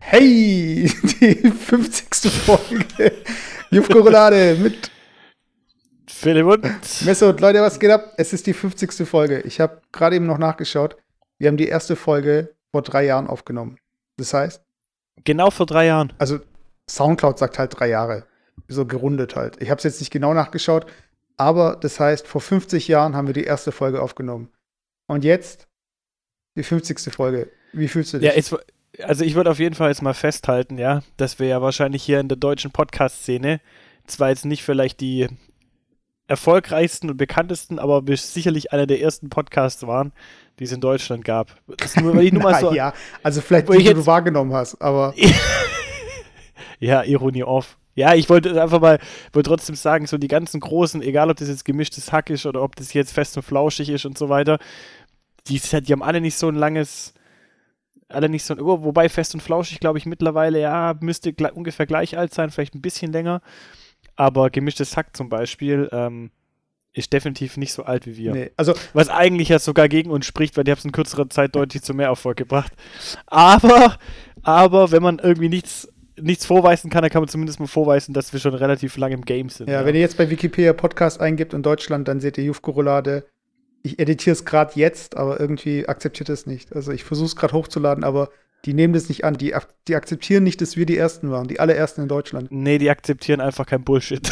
Hey, die 50. Folge Juffgorolade mit Philipp und Mesut. Leute, was geht ab? Es ist die 50. Folge. Ich habe gerade eben noch nachgeschaut. Wir haben die erste Folge vor 3 Jahren aufgenommen. Das heißt? Genau vor 3 Jahren. Also Soundcloud sagt halt 3 Jahre. So gerundet halt. Ich habe es jetzt nicht genau nachgeschaut. Aber das heißt, vor 50 Jahren haben wir die erste Folge aufgenommen. Und jetzt die 50. Folge. Wie fühlst du dich? Ja, also ich würde auf jeden Fall jetzt mal festhalten, ja, dass wir ja wahrscheinlich hier in der deutschen Podcast-Szene zwar jetzt nicht vielleicht die erfolgreichsten und bekanntesten, aber sicherlich einer der ersten Podcasts waren, die es in Deutschland gab. Das nur, weil ich nur mal so, ja, also vielleicht nicht, du wahrgenommen hast, aber ja, Ironie off. Ja, ich wollte einfach mal, wollte trotzdem sagen, so die ganzen Großen, egal ob das jetzt gemischtes Hack ist oder ob das jetzt fest und flauschig ist und so weiter, die haben alle nicht so ein langes, wobei fest und flauschig, glaube ich, mittlerweile, ja, müsste ungefähr gleich alt sein, vielleicht ein bisschen länger. Aber gemischtes Hack zum Beispiel ist definitiv nicht so alt wie wir. Nee, also was eigentlich ja sogar gegen uns spricht, weil die haben es in kürzerer Zeit deutlich zu mehr Erfolg gebracht. Aber wenn man irgendwie nichts vorweisen kann, dann kann man zumindest mal vorweisen, dass wir schon relativ lange im Game sind. Ja, ja. Wenn ihr jetzt bei Wikipedia Podcast eingibt in Deutschland, dann seht ihr Juffgorolade. Ich editiere es gerade jetzt, aber irgendwie akzeptiert es nicht. Also ich versuche es gerade hochzuladen, aber die nehmen das nicht an. Die akzeptieren nicht, dass wir die Ersten waren, die allerersten in Deutschland. Nee, die akzeptieren einfach kein Bullshit.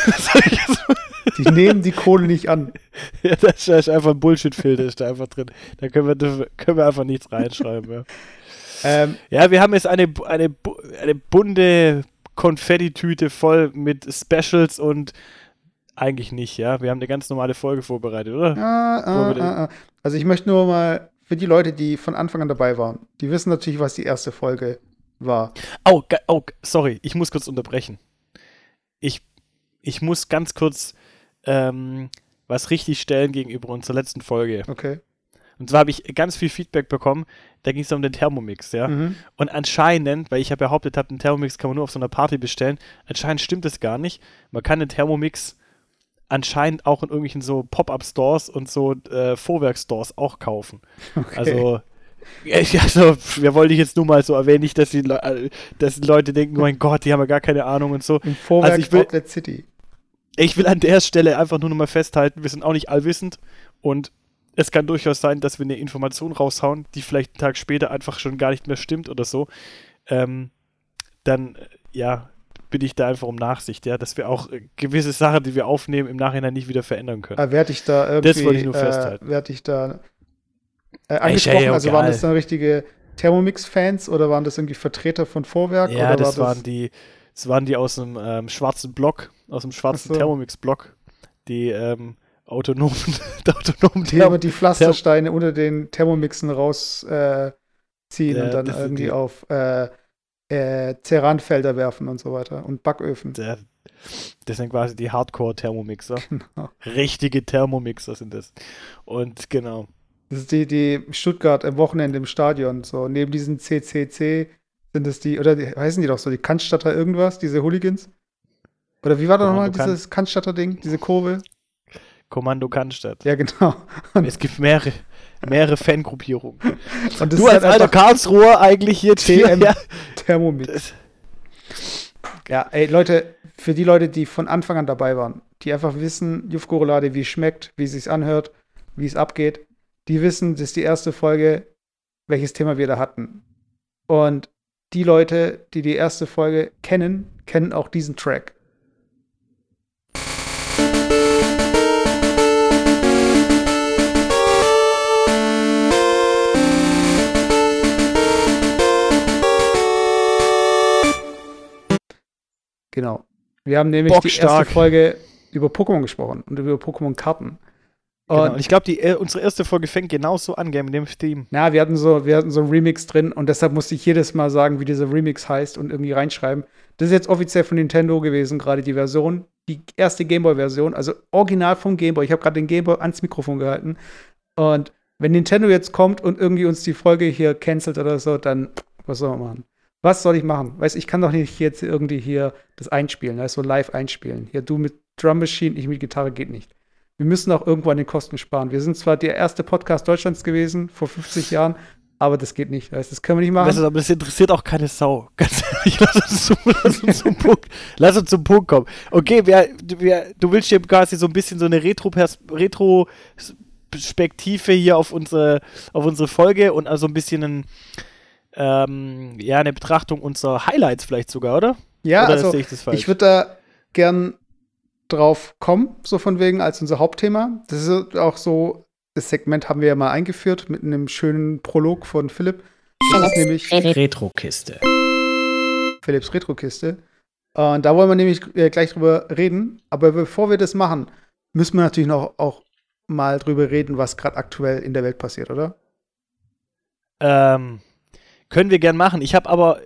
Die nehmen die Kohle nicht an. Ja, das ist einfach ein Bullshit-Filter, ist da einfach drin. Da können wir einfach nichts reinschreiben. Ja, ja, wir haben jetzt eine bunte Konfettitüte voll mit Specials und eigentlich nicht, ja. Wir haben eine ganz normale Folge vorbereitet, oder? Also ich möchte nur mal für die Leute, die von Anfang an dabei waren, die wissen natürlich, was die erste Folge war. Oh, sorry, ich muss kurz unterbrechen. Ich muss ganz kurz was richtig stellen gegenüber unserer letzten Folge. Okay. Und zwar habe ich ganz viel Feedback bekommen, da ging es um den Thermomix, ja. Mhm. Und anscheinend, weil ich ja behauptet habe, den Thermomix kann man nur auf so einer Party bestellen, anscheinend stimmt das gar nicht. Man kann den Thermomix anscheinend auch in irgendwelchen so Pop-Up-Stores und so Vorwerk-Stores auch kaufen. Okay. Also, wir wollte ich jetzt nur mal so erwähnen, nicht, dass dass die Leute denken, mein Gott, die haben ja gar keine Ahnung und so. Im Vorwerk Outlet City. Ich will an der Stelle einfach nur noch mal festhalten, wir sind auch nicht allwissend und es kann durchaus sein, dass wir eine Information raushauen, die vielleicht einen Tag später einfach schon gar nicht mehr stimmt oder so. Dann, ja, bitte ich da einfach um Nachsicht, ja, dass wir auch gewisse Sachen, die wir aufnehmen, im Nachhinein nicht wieder verändern können. Werde ich da irgendwie, das wollte ich nur festhalten. Werde ich da angesprochen, also waren das dann richtige Thermomix-Fans oder waren das irgendwie Vertreter von Vorwerk? Ja, oder das waren die aus dem schwarzen Block, aus dem schwarzen Thermomix-Block, die autonomen die Pflastersteine unter den Thermomixen rausziehen und dann irgendwie auf Ceranfelder werfen und so weiter und Backöfen. Das sind quasi die Hardcore-Thermomixer. Genau. Richtige Thermomixer sind das. Und genau. Das ist die Stuttgart am Wochenende im Stadion. So neben diesen CCC sind es die, oder heißen die doch so, die Cannstatter irgendwas, diese Hooligans? Oder wie war da nochmal dieses Cannstatter-Ding, diese Kurve? Kommando Cannstatt. Ja, genau. Und es gibt mehrere Fangruppierungen. Und du als alter Karlsruher eigentlich hier ja. Thermomix. Ja, ey, Leute, für die Leute, die von Anfang an dabei waren, die einfach wissen, Juffgorolade, wie es schmeckt, wie es sich anhört, wie es abgeht, die wissen, das ist die erste Folge, welches Thema wir da hatten. Und die Leute, die die erste Folge kennen, kennen auch diesen Track. Genau. Wir haben nämlich die erste Folge über Pokémon gesprochen und über Pokémon-Karten. Genau. Und ich glaube, unsere erste Folge fängt genauso an, mit dem Theme. Na, wir hatten so einen Remix drin und deshalb musste ich jedes Mal sagen, wie dieser Remix heißt und irgendwie reinschreiben. Das ist jetzt offiziell von Nintendo gewesen, gerade die Version, die erste Gameboy-Version, also original vom Gameboy. Ich habe gerade den Gameboy ans Mikrofon gehalten. Und wenn Nintendo jetzt kommt und irgendwie uns die Folge hier cancelt oder so, dann was soll man machen? Was soll ich machen? Weißt, ich kann doch nicht jetzt irgendwie hier das einspielen, also live einspielen. Ja, du mit Drum Machine, ich mit Gitarre, geht nicht. Wir müssen auch irgendwo an den Kosten sparen. Wir sind zwar der erste Podcast Deutschlands gewesen, vor 50 Jahren, aber das geht nicht. Das können wir nicht machen. Aber das interessiert auch keine Sau. Ganz ehrlich, lass uns zum Punkt kommen. Okay, du willst hier quasi so ein bisschen so eine Retro-Perspektive hier auf unsere Folge und also ein bisschen eine Betrachtung unserer Highlights vielleicht sogar, oder? Ja, oder also ich würde da gern drauf kommen, so von wegen, als unser Hauptthema. Das ist auch so, das Segment haben wir ja mal eingeführt mit einem schönen Prolog von Philipp. Das ist nämlich Retrokiste. Philipps Retrokiste. Und da wollen wir nämlich gleich drüber reden. Aber bevor wir das machen, müssen wir natürlich noch auch mal drüber reden, was gerade aktuell in der Welt passiert, oder? Können wir gern machen. Ich habe aber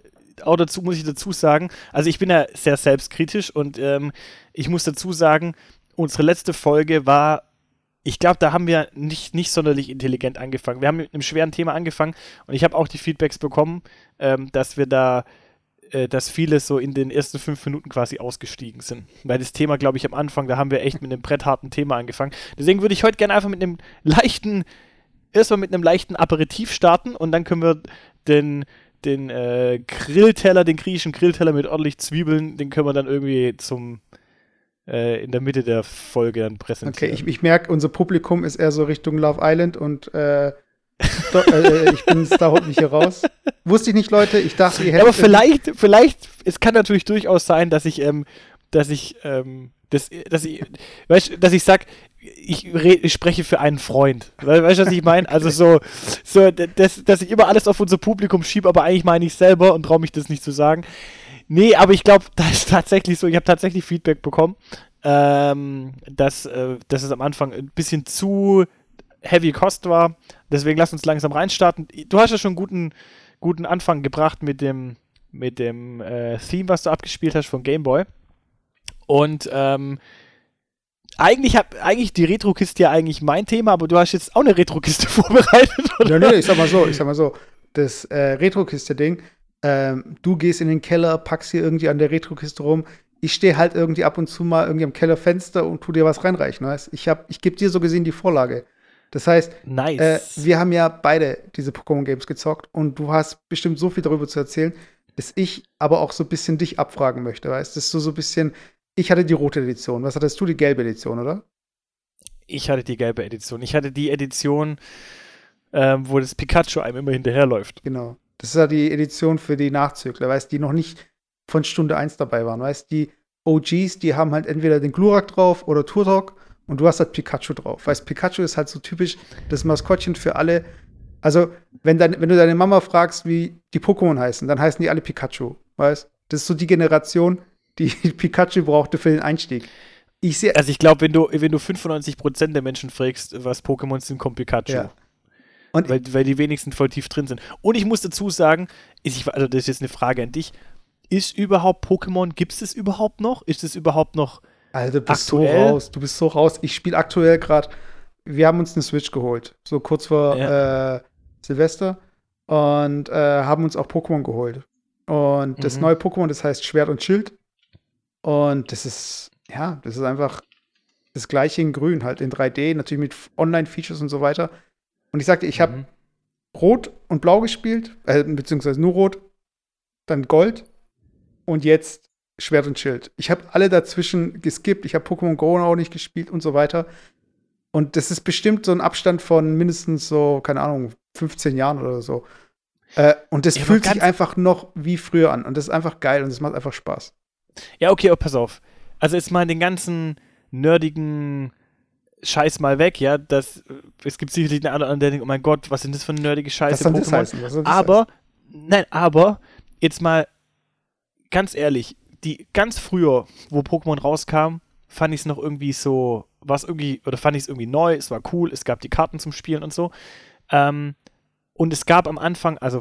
auch dazu, muss ich dazu sagen, also ich bin ja sehr selbstkritisch und ich muss dazu sagen, unsere letzte Folge war, ich glaube, da haben wir nicht sonderlich intelligent angefangen. Wir haben mit einem schweren Thema angefangen und ich habe auch die Feedbacks bekommen, dass viele so in den ersten 5 Minuten quasi ausgestiegen sind. Weil das Thema, glaube ich, am Anfang, da haben wir echt mit einem brettharten Thema angefangen. Deswegen würde ich heute gerne einfach erstmal mit einem leichten Aperitif starten und dann können wir den Grillteller, den griechischen Grillteller mit ordentlich Zwiebeln, den können wir dann irgendwie in der Mitte der Folge dann präsentieren. Okay, ich merke, unser Publikum ist eher so Richtung Love Island und ich bin Star, holt mich hier raus. Wusste ich nicht, Leute, ich dachte, ihr hättet... Aber vielleicht, es kann natürlich durchaus sein, dass ich spreche für einen Freund. Weißt du, was ich meine? Also dass ich immer alles auf unser Publikum schiebe, aber eigentlich meine ich selber und traue mich das nicht zu sagen. Nee, aber ich glaube, das ist tatsächlich so. Ich habe tatsächlich Feedback bekommen, dass es am Anfang ein bisschen zu heavy cost war. Deswegen lass uns langsam reinstarten. Du hast ja schon einen guten Anfang gebracht mit dem Theme, was du abgespielt hast von Gameboy. Und eigentlich die Retro-Kiste ja eigentlich mein Thema, aber du hast jetzt auch eine Retro-Kiste vorbereitet, oder? Nee, ich sag mal so, das Retro-Kiste-Ding, du gehst in den Keller, packst hier irgendwie an der Retro-Kiste rum, ich stehe halt irgendwie ab und zu mal irgendwie am Kellerfenster und tu dir was reinreichen, weißt? Ich gebe dir so gesehen die Vorlage. Das heißt, nice. Wir haben ja beide diese Pokémon-Games gezockt und du hast bestimmt so viel darüber zu erzählen, dass ich aber auch so ein bisschen dich abfragen möchte, weißt? Dass du so ein bisschen... Ich hatte die rote Edition. Was hattest du? Die gelbe Edition, oder? Ich hatte die gelbe Edition. Ich hatte die Edition, wo das Pikachu einem immer hinterherläuft. Genau. Das ist ja die Edition für die Nachzügler, weißt du, die noch nicht von Stunde 1 dabei waren, weißt du? Die OGs, die haben halt entweder den Glurak drauf oder Turtok und du hast halt Pikachu drauf. Weißt du, Pikachu ist halt so typisch das Maskottchen für alle. Also, wenn du deine Mama fragst, wie die Pokémon heißen, dann heißen die alle Pikachu, weißt du? Das ist so die Generation, die Pikachu brauchte für den Einstieg. Ich glaube, wenn du 95% der Menschen fragst, was Pokémon sind, kommt Pikachu. Ja. Und weil die wenigsten voll tief drin sind. Und ich muss dazu sagen, das ist jetzt eine Frage an dich, ist überhaupt Pokémon, gibt es das überhaupt noch? Ist es überhaupt noch aktuell? Du bist so raus. Ich spiele aktuell gerade, wir haben uns eine Switch geholt, so kurz vor Silvester und haben uns auch Pokémon geholt. Und das neue Pokémon, das heißt Schwert und Schild. Und das ist einfach das Gleiche in Grün, halt in 3D, natürlich mit Online-Features und so weiter. Und ich sagte, ich habe Rot und Blau gespielt, beziehungsweise nur Rot, dann Gold und jetzt Schwert und Schild. Ich habe alle dazwischen geskippt, ich habe Pokémon Go auch nicht gespielt und so weiter. Und das ist bestimmt so ein Abstand von mindestens so, keine Ahnung, 15 Jahren oder so. Und das fühlt sich einfach noch wie früher an. Und das ist einfach geil und das macht einfach Spaß. Ja, okay, pass auf. Also jetzt mal den ganzen nerdigen Scheiß mal weg, ja. Es gibt sicherlich einen anderen, der denkt, oh mein Gott, was sind das für eine nerdige Scheiße? Aber jetzt mal ganz ehrlich, ganz früher, wo Pokémon rauskam, fand ich es noch irgendwie so, fand ich es irgendwie neu, es war cool, es gab die Karten zum Spielen und so. Und es gab am Anfang, also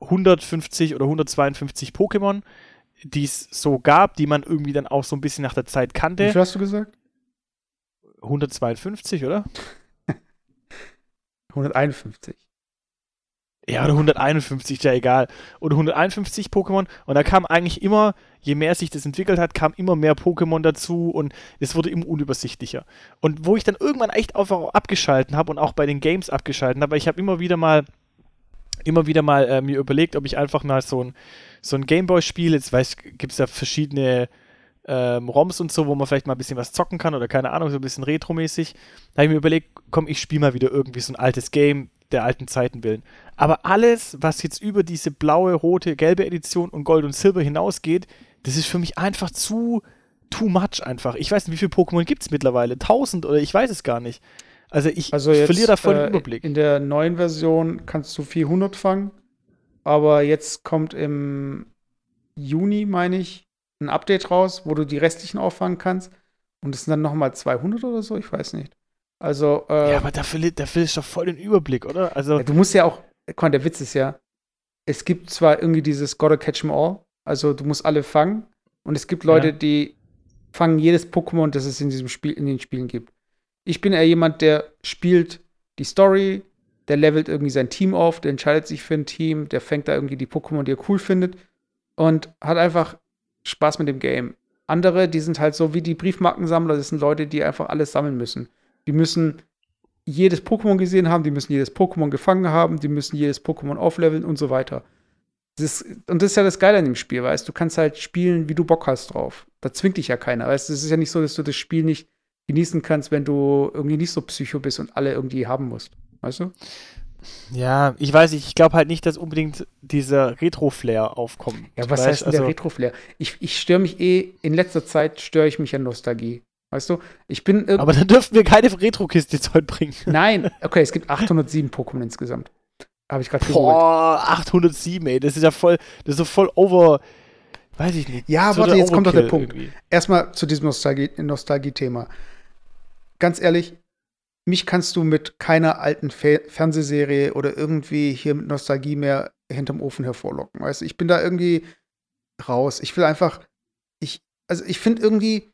150 oder 152 Pokémon, die es so gab, die man irgendwie dann auch so ein bisschen nach der Zeit kannte. Wie viel hast du gesagt? 152, oder? 151. Ja, oder 151, ist ja egal. Oder 151 Pokémon. Und da kam eigentlich immer, je mehr sich das entwickelt hat, kam immer mehr Pokémon dazu und es wurde immer unübersichtlicher. Und wo ich dann irgendwann echt einfach abgeschalten habe und auch bei den Games abgeschalten habe, weil ich habe immer wieder mal mir überlegt, ob ich einfach mal so ein Gameboy-Spiel, jetzt gibt es ja verschiedene ROMs und so, wo man vielleicht mal ein bisschen was zocken kann oder keine Ahnung, so ein bisschen retromäßig. Da habe ich mir überlegt, komm, ich spiele mal wieder irgendwie so ein altes Game der alten Zeiten willen. Aber alles, was jetzt über diese blaue, rote, gelbe Edition und Gold und Silber hinausgeht, das ist für mich einfach too much einfach. Ich weiß nicht, wie viele Pokémon gibt es mittlerweile? 1000 oder ich weiß es gar nicht. Also ich verliere davon den Überblick. In der neuen Version kannst du 400 fangen, aber jetzt kommt im Juni, meine ich, ein Update raus, wo du die restlichen auffangen kannst und es sind dann nochmal 200 oder so, ich weiß nicht. Also ja, aber da verliere ich doch voll den Überblick, oder? Also ja, du musst ja auch, der Witz ist ja, es gibt zwar irgendwie dieses Gotta Catch 'em All, also du musst alle fangen und es gibt Leute, die fangen jedes Pokémon, das es in diesem Spiel, in den Spielen gibt. Ich bin eher jemand, der spielt die Story, der levelt irgendwie sein Team auf, der entscheidet sich für ein Team, der fängt da irgendwie die Pokémon, die er cool findet und hat einfach Spaß mit dem Game. Andere, die sind halt so wie die Briefmarkensammler, das sind Leute, die einfach alles sammeln müssen. Die müssen jedes Pokémon gesehen haben, die müssen jedes Pokémon gefangen haben, die müssen jedes Pokémon aufleveln und so weiter. Das ist ja das Geile an dem Spiel, weißt du? Du kannst halt spielen, wie du Bock hast drauf. Da zwingt dich ja keiner, weißt du? Es ist ja nicht so, dass du das Spiel nicht genießen kannst, wenn du irgendwie nicht so psycho bist und alle irgendwie haben musst, weißt du? Ja, ich weiß nicht, ich glaube halt nicht, dass unbedingt dieser Retro-Flair aufkommt. Ja, was heißt denn der Retro-Flair? Ich störe mich in letzter Zeit störe ich mich an Nostalgie, weißt du? Aber dann dürften wir keine Retro-Kiste jetzt heute bringen. Nein, okay, es gibt 807 Pokémon insgesamt. Habe ich gerade geholt. Boah, 807, ey, das ist ja voll, das ist so voll over... Weiß ich nicht. Ja, warte, jetzt kommt doch der Punkt. Irgendwie. Erstmal zu diesem Nostalgie-Thema. Ganz ehrlich, mich kannst du mit keiner alten Fernsehserie oder irgendwie hier mit Nostalgie mehr hinterm Ofen hervorlocken. Weißt du, ich bin da irgendwie raus. Ich will einfach, ich finde irgendwie,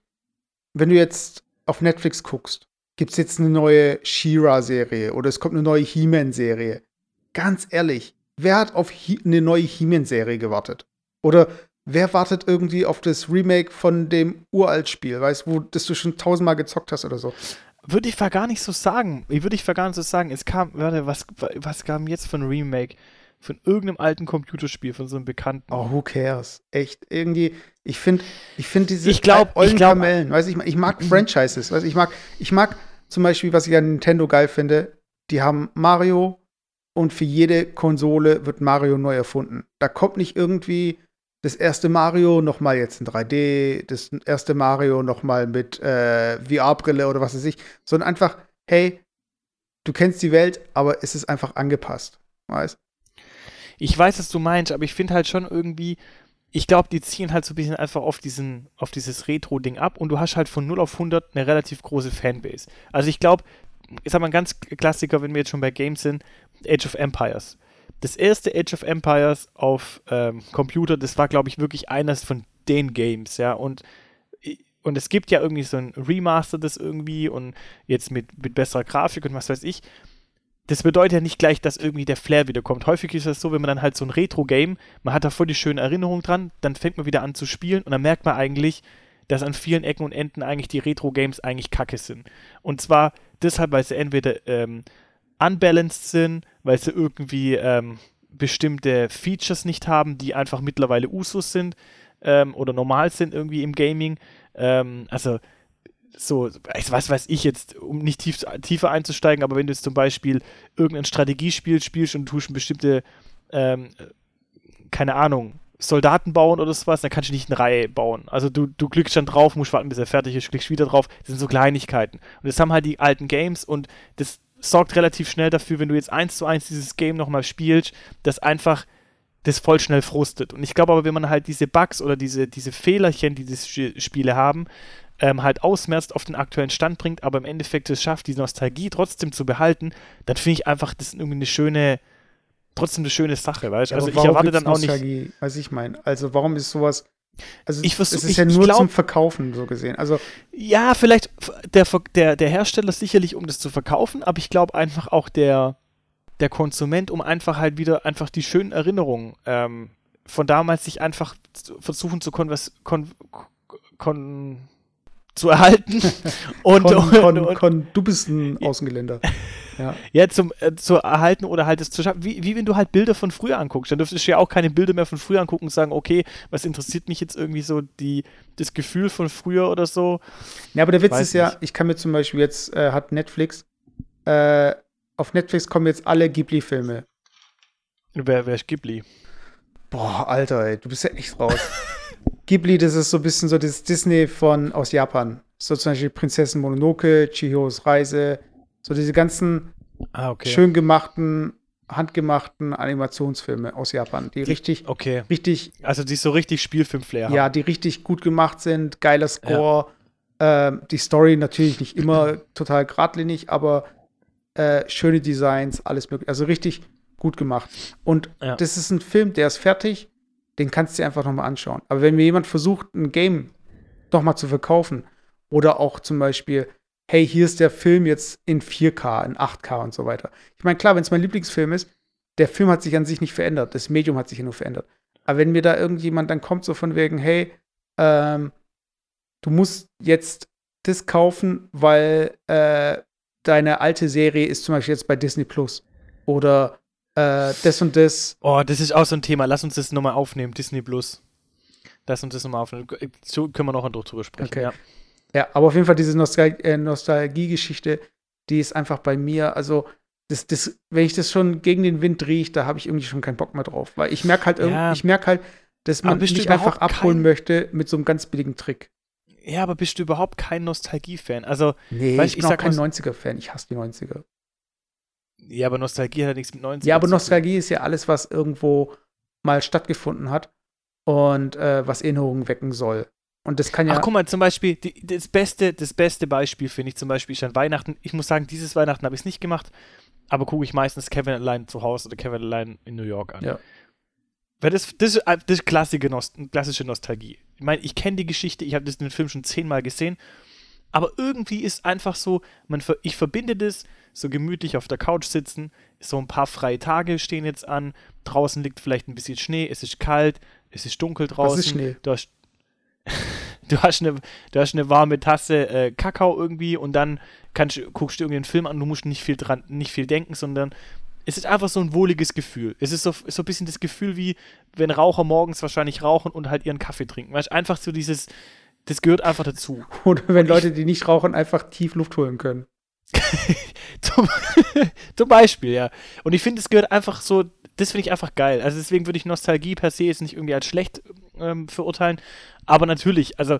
wenn du jetzt auf Netflix guckst, gibt es jetzt eine neue She-Ra-Serie oder es kommt eine neue He-Man-Serie. Ganz ehrlich, wer hat auf eine neue He-Man-Serie gewartet? Oder wer wartet irgendwie auf das Remake von dem Uraltspiel, weißt du, das du schon 1000-mal gezockt hast oder so? Würde ich gar nicht so sagen. Es kam, warte, was kam jetzt von Remake? Von irgendeinem alten Computerspiel, von so einem bekannten. Oh, who cares? Echt, irgendwie, ich finde diese ollen Kamellen, weißt du, ich mag Franchises, weißt du, ich mag zum Beispiel, was ich an Nintendo geil finde, die haben Mario und für jede Konsole wird Mario neu erfunden. Da kommt nicht irgendwie das erste Mario nochmal jetzt in 3D, das erste Mario nochmal mit VR-Brille oder was weiß ich, sondern einfach, hey, du kennst die Welt, aber es ist einfach angepasst, weißt? Ich weiß, was du meinst, aber ich finde halt schon irgendwie, ich glaube, die ziehen halt so ein bisschen einfach auf dieses Retro-Ding ab und du hast halt von 0 auf 100 eine relativ große Fanbase. Also ich glaube, ich sag mal, ein ganz Klassiker, wenn wir jetzt schon bei Games sind, Age of Empires. Das erste Age of Empires auf Computer, das war, glaube ich, wirklich eines von den Games, ja, und es gibt ja irgendwie so ein Remaster, das irgendwie, und jetzt mit besserer Grafik und was weiß ich, das bedeutet ja nicht gleich, dass irgendwie der Flair wiederkommt. Häufig ist das so, wenn man dann halt so ein Retro-Game, man hat da voll die schöne Erinnerung dran, dann fängt man wieder an zu spielen und dann merkt man eigentlich, dass an vielen Ecken und Enden eigentlich die Retro-Games eigentlich kacke sind. Und zwar deshalb, weil sie entweder unbalanced sind, weil sie irgendwie bestimmte Features nicht haben, die einfach mittlerweile Usus sind oder normal sind irgendwie im Gaming. Also so, was weiß ich jetzt, um nicht tiefer einzusteigen, aber wenn du jetzt zum Beispiel irgendein Strategiespiel spielst und tust bestimmte, keine Ahnung, Soldaten bauen oder sowas, dann kannst du nicht eine Reihe bauen. Also du klickst dann drauf, musst warten, bis er fertig ist, klickst wieder drauf. Das sind so Kleinigkeiten. Und das haben halt die alten Games und das sorgt relativ schnell dafür, wenn du jetzt 1:1 dieses Game nochmal spielst, dass einfach das voll schnell frustet. Und ich glaube aber, wenn man halt diese Bugs oder diese Fehlerchen, die diese Spiele haben, halt ausmerzt, auf den aktuellen Stand bringt, aber im Endeffekt es schafft, die Nostalgie trotzdem zu behalten, dann finde ich einfach, das ist irgendwie eine schöne Sache, weißt du? Ja, also ich erwarte dann auch Nostalgie, nicht... Weiß ich meine. Also warum ist sowas... Also es ist zum Verkaufen so gesehen. Also ja, vielleicht der Hersteller sicherlich, um das zu verkaufen, aber ich glaube einfach auch der der Konsument, um einfach halt wieder einfach die schönen Erinnerungen von damals sich einfach versuchen zu erhalten. und du bist ein Außengeländer. Ja, zu erhalten oder halt es zu schaffen. Wie wenn du halt Bilder von früher anguckst. Dann dürftest du ja auch keine Bilder mehr von früher angucken und sagen, okay, was interessiert mich jetzt irgendwie so das Gefühl von früher oder so. Ja, aber der Witz ist ja, ich kann mir zum Beispiel jetzt, hat Netflix, auf Netflix kommen jetzt alle Ghibli-Filme. Wer ist Ghibli? Boah, Alter, ey, du bist ja echt raus. Ghibli, das ist so ein bisschen so das Disney aus Japan. So zum Beispiel Prinzessin Mononoke, Chihiros Reise, so diese ganzen schön gemachten, handgemachten Animationsfilme aus Japan, die richtig also die so richtig Spielfilm-Flair haben. Ja, die richtig gut gemacht sind, geiler Score. Ja. Die Story natürlich nicht immer total geradlinig, aber schöne Designs, alles mögliche. Also richtig gut gemacht. Und das ist ein Film, der ist fertig, den kannst du dir einfach nochmal anschauen. Aber wenn mir jemand versucht, ein Game nochmal zu verkaufen oder auch zum Beispiel, hey, hier ist der Film jetzt in 4K, in 8K und so weiter. Ich meine, klar, wenn es mein Lieblingsfilm ist, der Film hat sich an sich nicht verändert, das Medium hat sich ja nur verändert. Aber wenn mir da irgendjemand dann kommt, so von wegen, hey, du musst jetzt das kaufen, weil deine alte Serie ist zum Beispiel jetzt bei Disney Plus oder das und das. Oh, das ist auch so ein Thema. Lass uns das nochmal aufnehmen, Disney Plus. So können wir noch drüber sprechen. Okay. Ja, aber auf jeden Fall diese Nostalgie-Geschichte, die ist einfach bei mir, also das, wenn ich das schon gegen den Wind rieche, da habe ich irgendwie schon keinen Bock mehr drauf. Weil ich merke halt, dass man mich einfach abholen möchte mit so einem ganz billigen Trick. Ja, aber bist du überhaupt kein Nostalgie-Fan? Also, nee, ich bin auch kein 90er-Fan. Ich hasse die 90er. Ja, aber Nostalgie hat ja nichts mit 90ern. Ja, aber Nostalgie ist ja alles, was irgendwo mal stattgefunden hat und was Erinnerungen wecken soll. Und das kann ja. Ach, guck mal, zum Beispiel, das beste Beispiel finde ich zum Beispiel ist an Weihnachten. Ich muss sagen, dieses Weihnachten habe ich es nicht gemacht, aber gucke ich meistens Kevin allein zu Hause oder Kevin allein in New York an. Ja. Weil das ist klassische Nostalgie. Ich meine, ich kenne die Geschichte, ich habe den Film schon 10-mal gesehen. Aber irgendwie ist einfach so, ich verbinde das, so gemütlich auf der Couch sitzen, so ein paar freie Tage stehen jetzt an, draußen liegt vielleicht ein bisschen Schnee, es ist kalt, es ist dunkel draußen. Was ist Schnee? Du hast eine warme Tasse Kakao irgendwie und dann guckst du irgendeinen Film an, du musst nicht viel denken, sondern es ist einfach so ein wohliges Gefühl. Es ist so ein bisschen das Gefühl, wie wenn Raucher morgens wahrscheinlich rauchen und halt ihren Kaffee trinken. Weißt, einfach so dieses. Das gehört einfach dazu. Oder wenn Leute, die nicht rauchen, einfach tief Luft holen können. Zum Beispiel, ja. Und ich finde, es gehört einfach so, das finde ich einfach geil. Also deswegen würde ich Nostalgie per se jetzt nicht irgendwie als schlecht verurteilen. Aber natürlich, also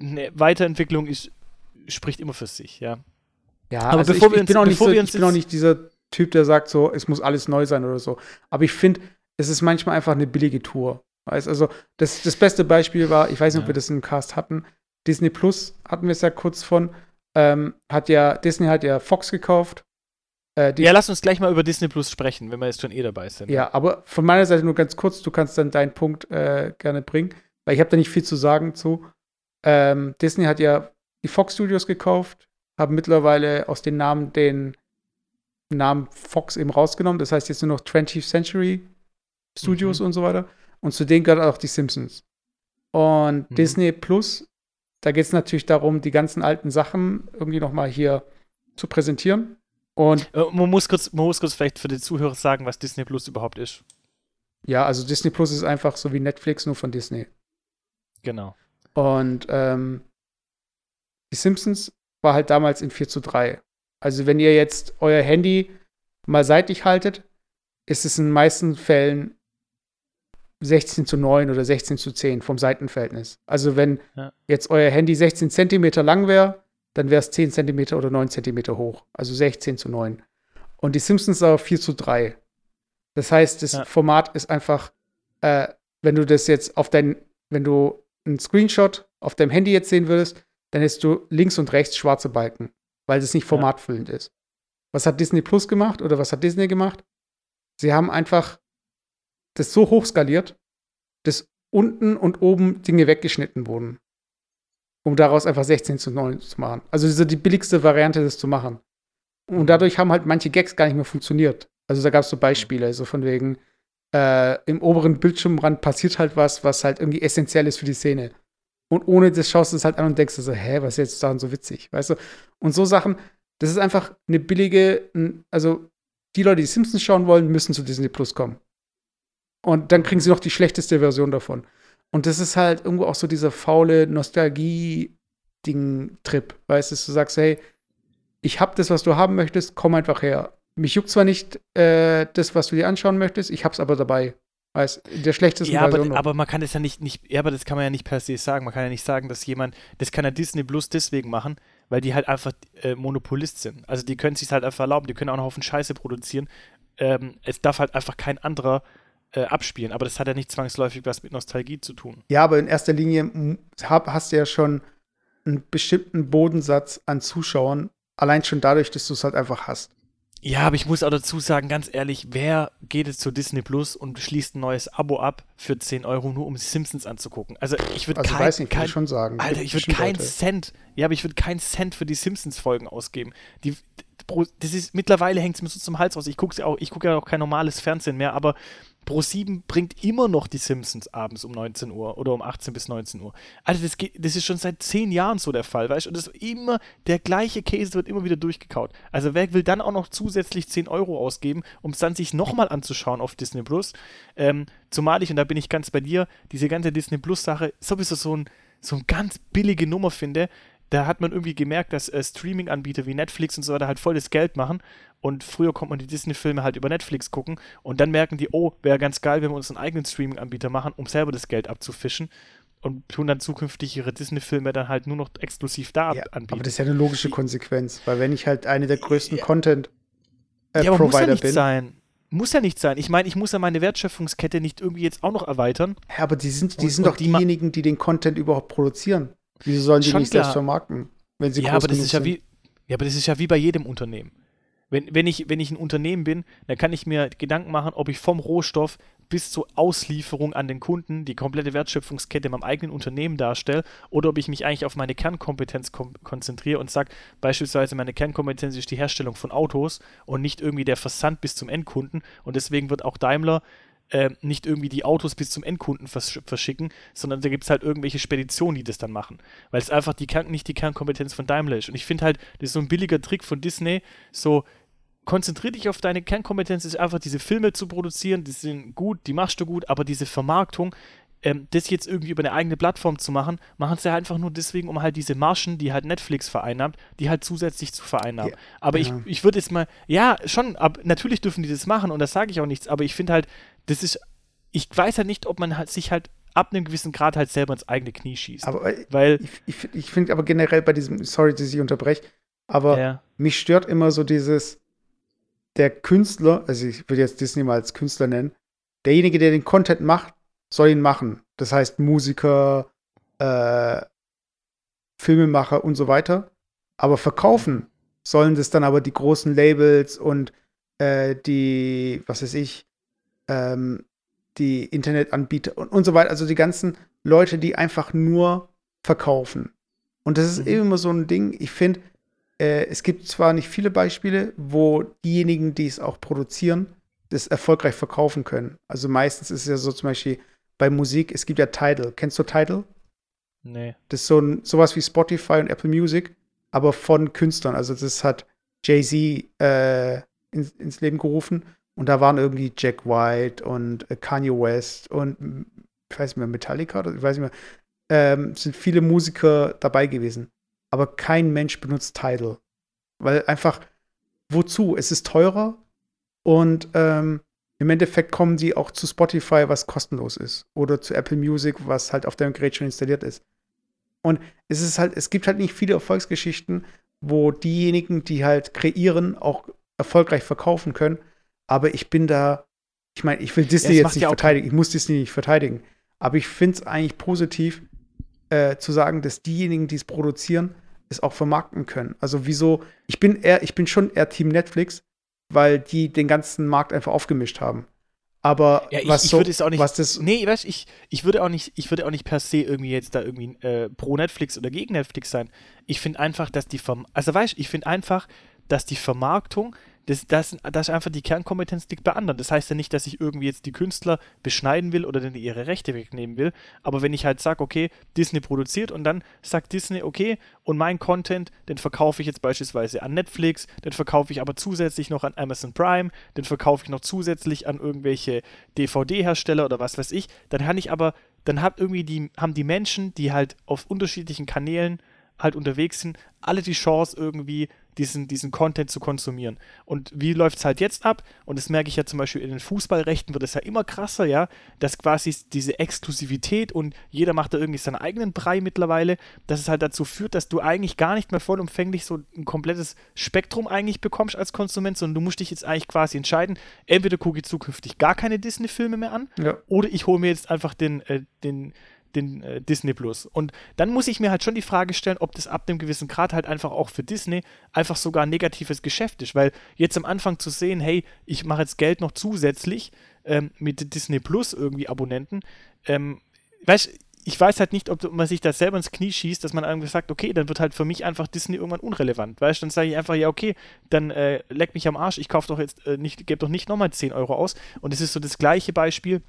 eine Weiterentwicklung spricht immer für sich, ja. Ja, aber also ich bin auch nicht dieser Typ, der sagt so, es muss alles neu sein oder so. Aber ich finde, es ist manchmal einfach eine billige Tour. Also das beste Beispiel war, ich weiß nicht, ob wir das im Cast hatten, Disney Plus hatten wir es ja kurz von, Disney hat ja Fox gekauft. Lass uns gleich mal über Disney Plus sprechen, wenn wir jetzt schon dabei sind. Ja, aber von meiner Seite nur ganz kurz, du kannst dann deinen Punkt gerne bringen, weil ich habe da nicht viel zu sagen zu. Disney hat ja die Fox Studios gekauft, haben mittlerweile aus den Namen Fox eben rausgenommen, das heißt jetzt nur noch 20th Century Studios und so weiter. Und zu denen gehört auch die Simpsons. Und Disney Plus, da geht es natürlich darum, die ganzen alten Sachen irgendwie nochmal hier zu präsentieren. Und man muss kurz vielleicht für die Zuhörer sagen, was Disney Plus überhaupt ist. Ja, also Disney Plus ist einfach so wie Netflix, nur von Disney. Genau. Und die Simpsons war halt damals in 4:3. Also wenn ihr jetzt euer Handy mal seitlich haltet, ist es in den meisten Fällen 16:9 oder 16:10 vom Seitenverhältnis. Also wenn jetzt euer Handy 16 Zentimeter lang wäre, dann wäre es 10 Zentimeter oder 9 Zentimeter hoch. Also 16:9. Und die Simpsons war 4:3. Das heißt, das Format ist einfach, wenn du das jetzt wenn du einen Screenshot auf deinem Handy jetzt sehen würdest, dann hättest du links und rechts schwarze Balken, weil das nicht formatfüllend ist. Was hat Disney Plus gemacht oder was hat Disney gemacht? Sie haben einfach das so hochskaliert, dass unten und oben Dinge weggeschnitten wurden, um daraus einfach 16:9 zu machen. Also das ist die billigste Variante, das zu machen. Und dadurch haben halt manche Gags gar nicht mehr funktioniert, Also da gab es so Beispiele, so von wegen, im oberen Bildschirmrand passiert halt was halt irgendwie essentiell ist für die Szene. Und ohne das schaust du es halt an und denkst so, was ist jetzt daran so witzig, weißt du? Und so Sachen, das ist einfach eine billige, also die Leute, die Simpsons schauen wollen, müssen zu Disney Plus kommen. Und dann kriegen sie noch die schlechteste Version davon. Und das ist halt irgendwo auch so dieser faule Nostalgie-Ding-Trip, weißt du? Du sagst, hey, ich hab das, was du haben möchtest, komm einfach her. Mich juckt zwar nicht das, was du dir anschauen möchtest, ich hab's aber dabei. Weißt, der schlechtesten Version. Aber man kann es ja nicht, aber das kann man ja nicht per se sagen. Man kann ja nicht sagen, dass jemand, das kann ja Disney Plus deswegen machen, weil die halt einfach Monopolist sind. Also die können es sich halt einfach erlauben, die können auch einen Haufen Scheiße produzieren. Es darf halt einfach kein anderer abspielen, aber das hat ja nicht zwangsläufig was mit Nostalgie zu tun. Ja, aber in erster Linie hast du ja schon einen bestimmten Bodensatz an Zuschauern, allein schon dadurch, dass du es halt einfach hast. Ja, aber ich muss auch dazu sagen, ganz ehrlich, wer geht jetzt zu Disney Plus und schließt ein neues Abo ab für 10 Euro, nur um Simpsons anzugucken? Also ich würde schon sagen. Alter, ich würde keinen Cent, für die Simpsons-Folgen ausgeben. Das ist, mittlerweile hängt es mir so zum Hals raus. Ich gucke ja auch kein normales Fernsehen mehr, aber Pro7 bringt immer noch die Simpsons abends um 19 Uhr oder um 18 bis 19 Uhr. Also das ist schon seit 10 Jahren so der Fall, weißt du? Und das ist immer der gleiche Käse, wird immer wieder durchgekaut. Also wer will dann auch noch zusätzlich 10 Euro ausgeben, um es dann sich nochmal anzuschauen auf Disney Plus? Zumal ich, und da bin ich ganz bei dir, diese ganze Disney Plus Sache sowieso so eine ganz billige Nummer finde. Da hat man irgendwie gemerkt, dass Streaming-Anbieter wie Netflix und so weiter halt voll das Geld machen. Und früher konnte man die Disney-Filme halt über Netflix gucken. Und dann merken die, wäre ganz geil, wenn wir uns einen eigenen Streaming-Anbieter machen, um selber das Geld abzufischen. Und tun dann zukünftig ihre Disney-Filme dann halt nur noch exklusiv da anbieten. Aber das ist ja eine logische Konsequenz. Weil wenn ich halt eine der größten Content-Provider bin. Muss ja nicht sein. Ich meine, ich muss ja meine Wertschöpfungskette nicht irgendwie jetzt auch noch erweitern. Ja, aber die sind doch diejenigen, die den Content überhaupt produzieren. Wieso sollen die nicht selbst vermarkten, wenn sie groß genug sind? Ja, aber das ist ja wie bei jedem Unternehmen. Wenn ich ein Unternehmen bin, dann kann ich mir Gedanken machen, ob ich vom Rohstoff bis zur Auslieferung an den Kunden die komplette Wertschöpfungskette in meinem eigenen Unternehmen darstelle oder ob ich mich eigentlich auf meine Kernkompetenz konzentriere und sage, beispielsweise meine Kernkompetenz ist die Herstellung von Autos und nicht irgendwie der Versand bis zum Endkunden. Und deswegen wird auch Daimler nicht irgendwie die Autos bis zum Endkunden verschicken, sondern da gibt es halt irgendwelche Speditionen, die das dann machen, weil es einfach nicht die Kernkompetenz von Daimler ist. Und ich finde halt, das ist so ein billiger Trick von Disney, so konzentrier dich auf deine Kernkompetenz, ist einfach diese Filme zu produzieren, die sind gut, die machst du gut, aber diese Vermarktung, das jetzt irgendwie über eine eigene Plattform zu machen, machen sie halt einfach nur deswegen, um halt diese Margen, die halt Netflix vereinnahmt, die halt zusätzlich zu vereinnahmen. Yeah. Aber ich würde jetzt mal, natürlich dürfen die das machen und das sage ich auch nichts, aber ich finde halt, das ist, ich weiß halt nicht, ob man halt sich halt ab einem gewissen Grad halt selber ins eigene Knie schießt. Aber ich finde aber generell bei diesem, sorry, dass ich unterbreche, aber mich stört immer so dieses, der Künstler, also ich würde jetzt Disney mal als Künstler nennen, derjenige, der den Content macht, soll ihn machen. Das heißt Musiker, Filmemacher und so weiter. Aber verkaufen sollen das dann aber die großen Labels und die, was weiß ich, die Internetanbieter und so weiter, also die ganzen Leute, die einfach nur verkaufen. Und das ist eben immer so ein Ding, ich finde, es gibt zwar nicht viele Beispiele, wo diejenigen, die es auch produzieren, das erfolgreich verkaufen können. Also meistens ist es ja so zum Beispiel bei Musik, es gibt ja Tidal. Kennst du Tidal? Nee. Das ist sowas wie Spotify und Apple Music, aber von Künstlern. Also das hat Jay-Z ins Leben gerufen. Und da waren irgendwie Jack White und Kanye West und ich weiß nicht mehr, Metallica oder ich weiß nicht mehr, sind viele Musiker dabei gewesen. Aber kein Mensch benutzt Tidal. Weil einfach, wozu? Es ist teurer und im Endeffekt kommen sie auch zu Spotify, was kostenlos ist. Oder zu Apple Music, was halt auf deinem Gerät schon installiert ist. Und es gibt halt nicht viele Erfolgsgeschichten, wo diejenigen, die halt kreieren, auch erfolgreich verkaufen können. Aber ich bin da, ich meine, ich will Disney jetzt nicht verteidigen. Ich muss Disney nicht verteidigen. Aber ich finde es eigentlich positiv, zu sagen, dass diejenigen, die es produzieren, es auch vermarkten können. Also wieso, ich bin schon eher Team Netflix, weil die den ganzen Markt einfach aufgemischt haben. Aber ja, ich würde auch nicht per se irgendwie jetzt da irgendwie pro Netflix oder gegen Netflix sein. Ich finde einfach, dass die Vermarktung Das ist einfach die Kernkompetenz liegt bei anderen. Das heißt ja nicht, dass ich irgendwie jetzt die Künstler beschneiden will oder ihre Rechte wegnehmen will. Aber wenn ich halt sage, okay, Disney produziert und dann sagt Disney, okay, und mein Content, den verkaufe ich jetzt beispielsweise an Netflix, den verkaufe ich aber zusätzlich noch an Amazon Prime, den verkaufe ich noch zusätzlich an irgendwelche DVD-Hersteller oder was weiß ich, dann haben die Menschen, die halt auf unterschiedlichen Kanälen halt unterwegs sind, alle die Chance irgendwie diesen Content zu konsumieren. Und wie läuft es halt jetzt ab? Und das merke ich ja zum Beispiel in den Fußballrechten wird es ja immer krasser, ja, dass quasi diese Exklusivität und jeder macht da irgendwie seinen eigenen Brei mittlerweile, dass es halt dazu führt, dass du eigentlich gar nicht mehr vollumfänglich so ein komplettes Spektrum eigentlich bekommst als Konsument, sondern du musst dich jetzt eigentlich quasi entscheiden, entweder gucke ich zukünftig gar keine Disney-Filme mehr an, ja, oder ich hole mir jetzt einfach den Disney Plus. Und dann muss ich mir halt schon die Frage stellen, ob das ab einem gewissen Grad halt einfach auch für Disney einfach sogar ein negatives Geschäft ist, weil jetzt am Anfang zu sehen, hey, ich mache jetzt Geld noch zusätzlich mit Disney Plus irgendwie Abonnenten, ich weiß halt nicht, ob man sich das selber ins Knie schießt, dass man irgendwie sagt, okay, dann wird halt für mich einfach Disney irgendwann unrelevant, weißt du, dann sage ich einfach, ja okay, dann leck mich am Arsch, ich kaufe doch jetzt, gebe doch nicht nochmal 10 Euro aus und es ist so das gleiche Beispiel.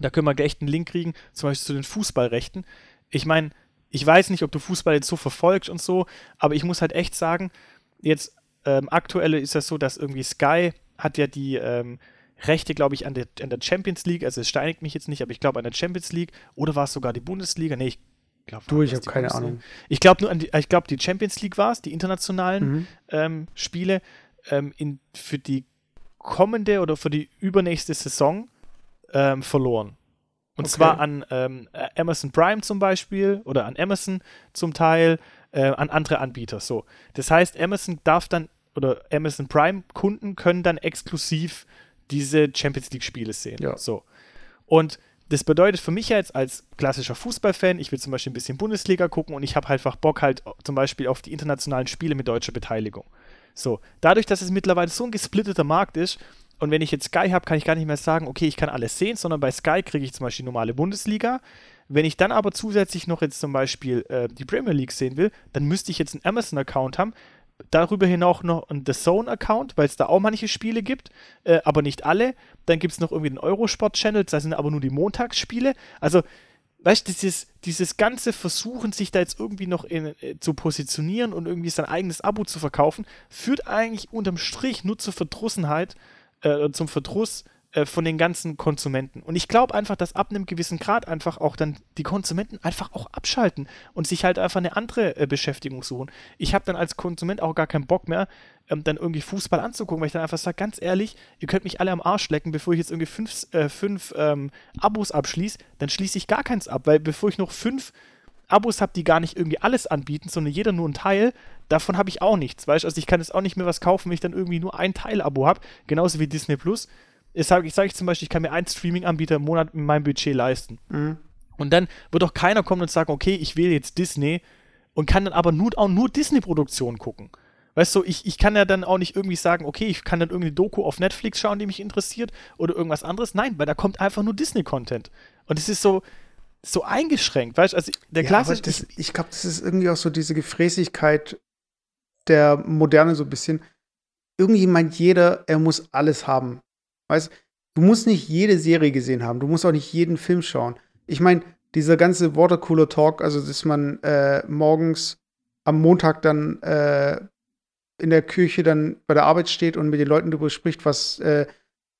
Da können wir echt einen Link kriegen, zum Beispiel zu den Fußballrechten. Ich meine, ich weiß nicht, ob du Fußball jetzt so verfolgst und so, aber ich muss halt echt sagen, jetzt aktuell ist das so, dass irgendwie Sky hat ja die Rechte, glaube ich, an der Champions League, also es steinigt mich jetzt nicht, aber ich glaube an der Champions League oder war es sogar die Bundesliga? Nee, ich habe keine Ahnung. Ich glaube, die Champions League war es, die internationalen Spiele für die kommende oder für die übernächste Saison verloren. Und zwar an Amazon Prime zum Beispiel oder an Amazon zum Teil, an andere Anbieter. So. Das heißt, Amazon darf dann oder Amazon Prime Kunden können dann exklusiv diese Champions League Spiele sehen. Ja. So. Und das bedeutet für mich ja jetzt als klassischer Fußballfan, ich will zum Beispiel ein bisschen Bundesliga gucken und ich habe halt einfach Bock halt zum Beispiel auf die internationalen Spiele mit deutscher Beteiligung. So. Dadurch, dass es mittlerweile so ein gesplitteter Markt ist, und wenn ich jetzt Sky habe, kann ich gar nicht mehr sagen, okay, ich kann alles sehen, sondern bei Sky kriege ich zum Beispiel die normale Bundesliga. Wenn ich dann aber zusätzlich noch jetzt zum Beispiel die Premier League sehen will, dann müsste ich jetzt einen Amazon-Account haben, darüber hinaus noch einen DAZN-Account, weil es da auch manche Spiele gibt, aber nicht alle. Dann gibt es noch irgendwie den Eurosport-Channel, das sind aber nur die Montagsspiele. Also, weißt du, dieses ganze Versuchen, sich da jetzt irgendwie noch zu positionieren und irgendwie sein eigenes Abo zu verkaufen, führt eigentlich unterm Strich nur zur Verdrussenheit, zum Verdruss von den ganzen Konsumenten. Und ich glaube einfach, dass ab einem gewissen Grad einfach auch dann die Konsumenten einfach auch abschalten und sich halt einfach eine andere Beschäftigung suchen. Ich habe dann als Konsument auch gar keinen Bock mehr, dann irgendwie Fußball anzugucken, weil ich dann einfach sage, ganz ehrlich, ihr könnt mich alle am Arsch lecken, bevor ich jetzt irgendwie fünf Abos abschließe, dann schließe ich gar keins ab, weil bevor ich noch 5 Abos habe, die gar nicht irgendwie alles anbieten, sondern jeder nur einen Teil, davon habe ich auch nichts, weißt du, also ich kann jetzt auch nicht mehr was kaufen, wenn ich dann irgendwie nur ein Teil-Abo habe, genauso wie Disney Plus. Ich sage zum Beispiel, ich kann mir einen Streaming-Anbieter im Monat mit meinem Budget leisten. Mhm. Und dann wird doch keiner kommen und sagen, okay, ich wähle jetzt Disney und kann dann aber nur Disney-Produktionen gucken. Weißt du, ich kann ja dann auch nicht irgendwie sagen, okay, ich kann dann irgendeine Doku auf Netflix schauen, die mich interessiert oder irgendwas anderes. Nein, weil da kommt einfach nur Disney-Content. Und es ist so eingeschränkt, weißt du? Also der klassische. Ja, ich glaube, das ist irgendwie auch so diese Gefräßigkeit der Moderne so ein bisschen. Irgendwie meint jeder, er muss alles haben. Weißt du, musst nicht jede Serie gesehen haben, du musst auch nicht jeden Film schauen. Ich meine, dieser ganze Watercooler-Talk, also dass man morgens am Montag dann in der Küche dann bei der Arbeit steht und mit den Leuten darüber spricht, was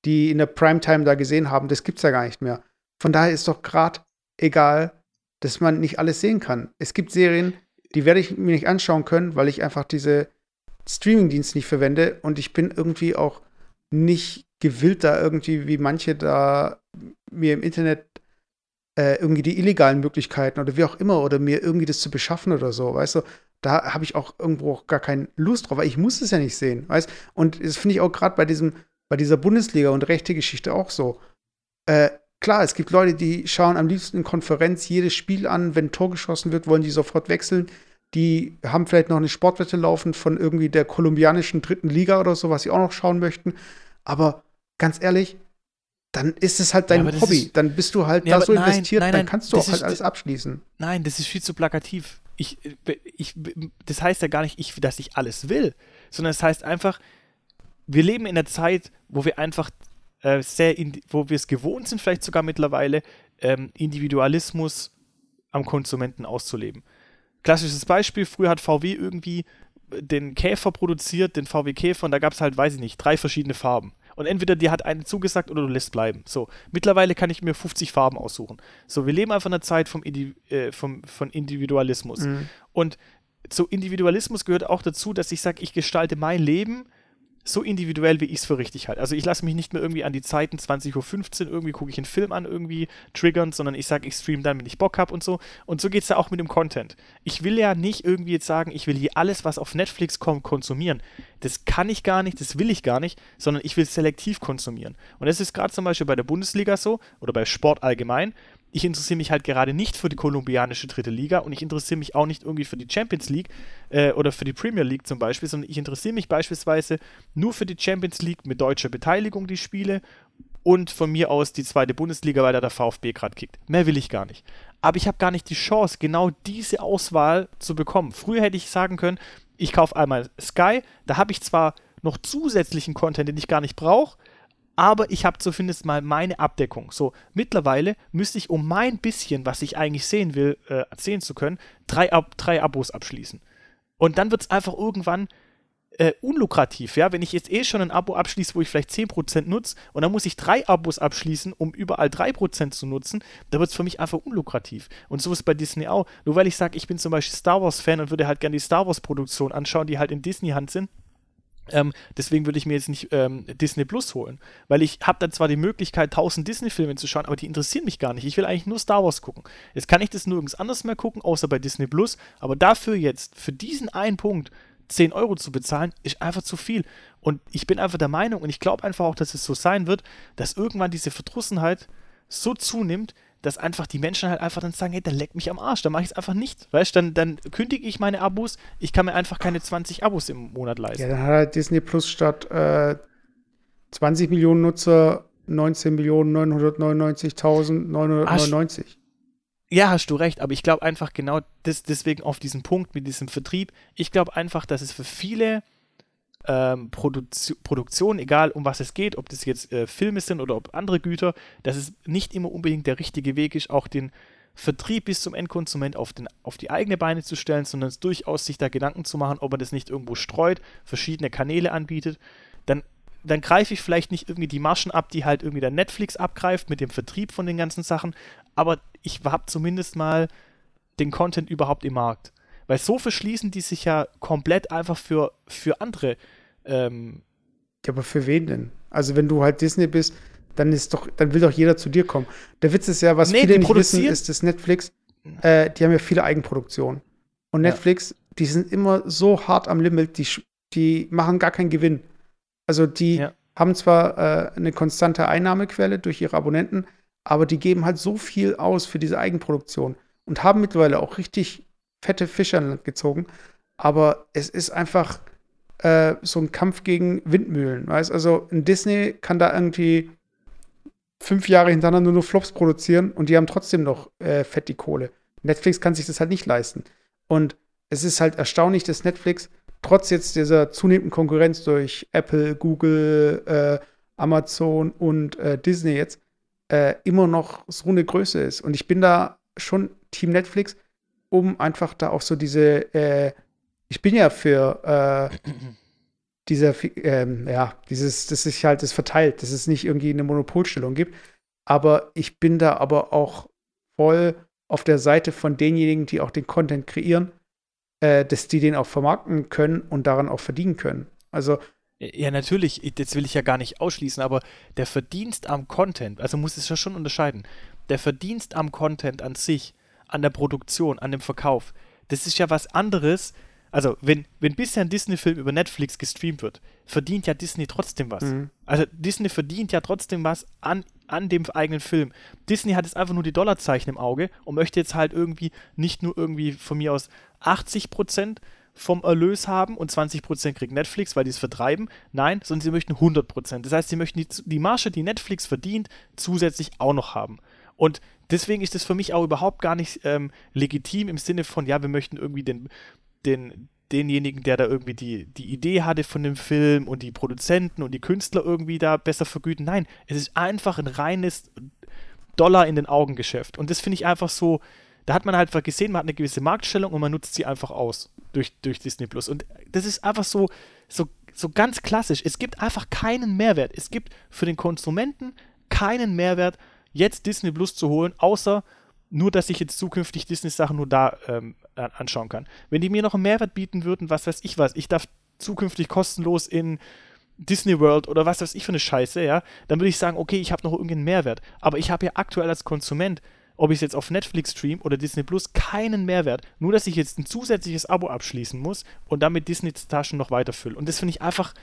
die in der Primetime da gesehen haben, das gibt's ja gar nicht mehr. Von daher ist doch gerade egal, dass man nicht alles sehen kann. Es gibt Serien, die werde ich mir nicht anschauen können, weil ich einfach diese Streaming-Dienste nicht verwende und ich bin irgendwie auch nicht gewillt da irgendwie, wie manche da mir im Internet irgendwie die illegalen Möglichkeiten oder wie auch immer oder mir irgendwie das zu beschaffen oder so, weißt du, da habe ich auch irgendwo auch gar keine Lust drauf, weil ich muss es ja nicht sehen, weißt du, und das finde ich auch gerade bei dieser Bundesliga und Rechte-Geschichte auch so, klar, es gibt Leute, die schauen am liebsten in Konferenz jedes Spiel an, wenn ein Tor geschossen wird, wollen die sofort wechseln. Die haben vielleicht noch eine Sportwette laufen von irgendwie der kolumbianischen 3. Liga oder so, was sie auch noch schauen möchten. Aber ganz ehrlich, dann ist es halt dein Hobby. Dann bist du halt da so investiert, dann kannst du auch halt alles abschließen. Nein, das ist viel zu plakativ. Das heißt ja gar nicht, dass ich alles will, sondern es heißt einfach, wir leben in einer Zeit, wo wir einfach wo wir es gewohnt sind, vielleicht sogar mittlerweile, Individualismus am Konsumenten auszuleben. Klassisches Beispiel, früher hat VW irgendwie den Käfer produziert, den VW Käfer, und da gab es halt, weiß ich nicht, 3 verschiedene Farben. Und entweder dir hat eine zugesagt oder du lässt bleiben. So, mittlerweile kann ich mir 50 Farben aussuchen. So, wir leben einfach in einer Zeit von Individualismus. Mhm. Und zu Individualismus gehört auch dazu, dass ich sage, ich gestalte mein Leben so individuell, wie ich es für richtig halte. Also ich lasse mich nicht mehr irgendwie an die Zeiten 20.15 Uhr, irgendwie gucke ich einen Film an, irgendwie triggern, sondern ich sage, ich streame dann, wenn ich Bock habe und so. Und so geht es ja auch mit dem Content. Ich will ja nicht irgendwie jetzt sagen, ich will hier alles, was auf Netflix kommt, konsumieren. Das kann ich gar nicht, das will ich gar nicht, sondern ich will selektiv konsumieren. Und das ist gerade zum Beispiel bei der Bundesliga so oder bei Sport allgemein. Ich interessiere mich halt gerade nicht für die kolumbianische dritte Liga und ich interessiere mich auch nicht irgendwie für die Champions League oder für die Premier League zum Beispiel, sondern ich interessiere mich beispielsweise nur für die Champions League mit deutscher Beteiligung, die Spiele, und von mir aus die zweite Bundesliga, weil da der VfB gerade kickt. Mehr will ich gar nicht. Aber ich habe gar nicht die Chance, genau diese Auswahl zu bekommen. Früher hätte ich sagen können, ich kaufe einmal Sky, da habe ich zwar noch zusätzlichen Content, den ich gar nicht brauche, aber ich habe zumindest mal meine Abdeckung. So, mittlerweile müsste ich, um mein bisschen, was ich eigentlich sehen will, sehen zu können, 3 Abos abschließen. Und dann wird es einfach irgendwann unlukrativ, ja, wenn ich jetzt schon ein Abo abschließe, wo ich vielleicht 10% nutze, und dann muss ich 3 Abos abschließen, um überall 3% zu nutzen, da wird es für mich einfach unlukrativ. Und so ist es bei Disney auch. Nur weil ich sage, ich bin zum Beispiel Star Wars-Fan und würde halt gerne die Star Wars-Produktion anschauen, die halt in Disney-Hand sind, deswegen würde ich mir jetzt nicht Disney Plus holen, weil ich habe dann zwar die Möglichkeit, 1000 Disney-Filme zu schauen, aber die interessieren mich gar nicht. Ich will eigentlich nur Star Wars gucken. Jetzt kann ich das nirgends anders mehr gucken, außer bei Disney Plus, aber dafür jetzt, für diesen einen Punkt, 10 Euro zu bezahlen, ist einfach zu viel. Und ich bin einfach der Meinung, und ich glaube einfach auch, dass es so sein wird, dass irgendwann diese Verdrussenheit so zunimmt, dass einfach die Menschen halt einfach dann sagen, hey, dann leck mich am Arsch, dann mache ich es einfach nicht. Weißt du, dann kündige ich meine Abos, ich kann mir einfach keine 20 Abos im Monat leisten. Ja, dann hat halt Disney Plus statt 20 Millionen Nutzer 19.999.999. Ja, hast du recht, aber ich glaube einfach genau deswegen auf diesen Punkt mit diesem Vertrieb, ich glaube einfach, dass es für viele Produktion, egal um was es geht, ob das jetzt Filme sind oder ob andere Güter, dass es nicht immer unbedingt der richtige Weg ist, auch den Vertrieb bis zum Endkonsument auf die eigene Beine zu stellen, sondern es durchaus sich da Gedanken zu machen, ob man das nicht irgendwo streut, verschiedene Kanäle anbietet, dann greife ich vielleicht nicht irgendwie die Margen ab, die halt irgendwie der Netflix abgreift mit dem Vertrieb von den ganzen Sachen, aber ich habe zumindest mal den Content überhaupt im Markt. Weil so verschließen die sich ja komplett einfach für andere. Ja, aber für wen denn? Also wenn du halt Disney bist, dann will doch jeder zu dir kommen. Der Witz ist ja, was viele nicht wissen, ist, dass Netflix, die haben ja viele Eigenproduktionen. Und Netflix, die sind immer so hart am Limit, die machen gar keinen Gewinn. Also die haben zwar eine konstante Einnahmequelle durch ihre Abonnenten, aber die geben halt so viel aus für diese Eigenproduktion und haben mittlerweile auch richtig fette Fische an Land gezogen, aber es ist einfach so ein Kampf gegen Windmühlen, weißt? Also ein Disney kann da irgendwie 5 Jahre hintereinander nur Flops produzieren und die haben trotzdem noch fett die Kohle. Netflix kann sich das halt nicht leisten. Und es ist halt erstaunlich, dass Netflix trotz jetzt dieser zunehmenden Konkurrenz durch Apple, Google, Amazon und Disney jetzt immer noch so eine Größe ist. Und ich bin da schon Team Netflix, um einfach da auch so diese, ich bin ja für dieses, dass sich halt das verteilt, dass es nicht irgendwie eine Monopolstellung gibt, aber ich bin da aber auch voll auf der Seite von denjenigen, die auch den Content kreieren, dass die den auch vermarkten können und daran auch verdienen können. Also ja, natürlich, jetzt will ich ja gar nicht ausschließen, aber der Verdienst am Content, also muss es ja schon unterscheiden, der Verdienst am Content an sich, an der Produktion, an dem Verkauf. Das ist ja was anderes. Also, wenn bisher ein Disney-Film über Netflix gestreamt wird, verdient ja Disney trotzdem was. Mhm. Also, Disney verdient ja trotzdem was an dem eigenen Film. Disney hat jetzt einfach nur die Dollarzeichen im Auge und möchte jetzt halt irgendwie nicht nur irgendwie von mir aus 80% vom Erlös haben und 20% kriegt Netflix, weil die es vertreiben. Nein, sondern sie möchten 100%. Das heißt, sie möchten die Marge, die Netflix verdient, zusätzlich auch noch haben. Und deswegen ist das für mich auch überhaupt gar nicht legitim im Sinne von, ja, wir möchten irgendwie den denjenigen, der da irgendwie die Idee hatte von dem Film und die Produzenten und die Künstler irgendwie da besser vergüten. Nein, es ist einfach ein reines Dollar in den Augengeschäft. Und das finde ich einfach so, da hat man halt gesehen, man hat eine gewisse Marktstellung und man nutzt sie einfach aus durch Disney Plus. Und das ist einfach so ganz klassisch. Es gibt einfach keinen Mehrwert. Es gibt für den Konsumenten keinen Mehrwert, jetzt Disney Plus zu holen, außer nur, dass ich jetzt zukünftig Disney-Sachen nur da anschauen kann. Wenn die mir noch einen Mehrwert bieten würden, was weiß ich was, ich darf zukünftig kostenlos in Disney World oder was weiß ich für eine Scheiße, ja, dann würde ich sagen, okay, ich habe noch irgendeinen Mehrwert. Aber ich habe ja aktuell als Konsument, ob ich es jetzt auf Netflix stream oder Disney Plus, keinen Mehrwert. Nur, dass ich jetzt ein zusätzliches Abo abschließen muss und damit Disneys Taschen noch weiter fülle. Und das finde ich einfach,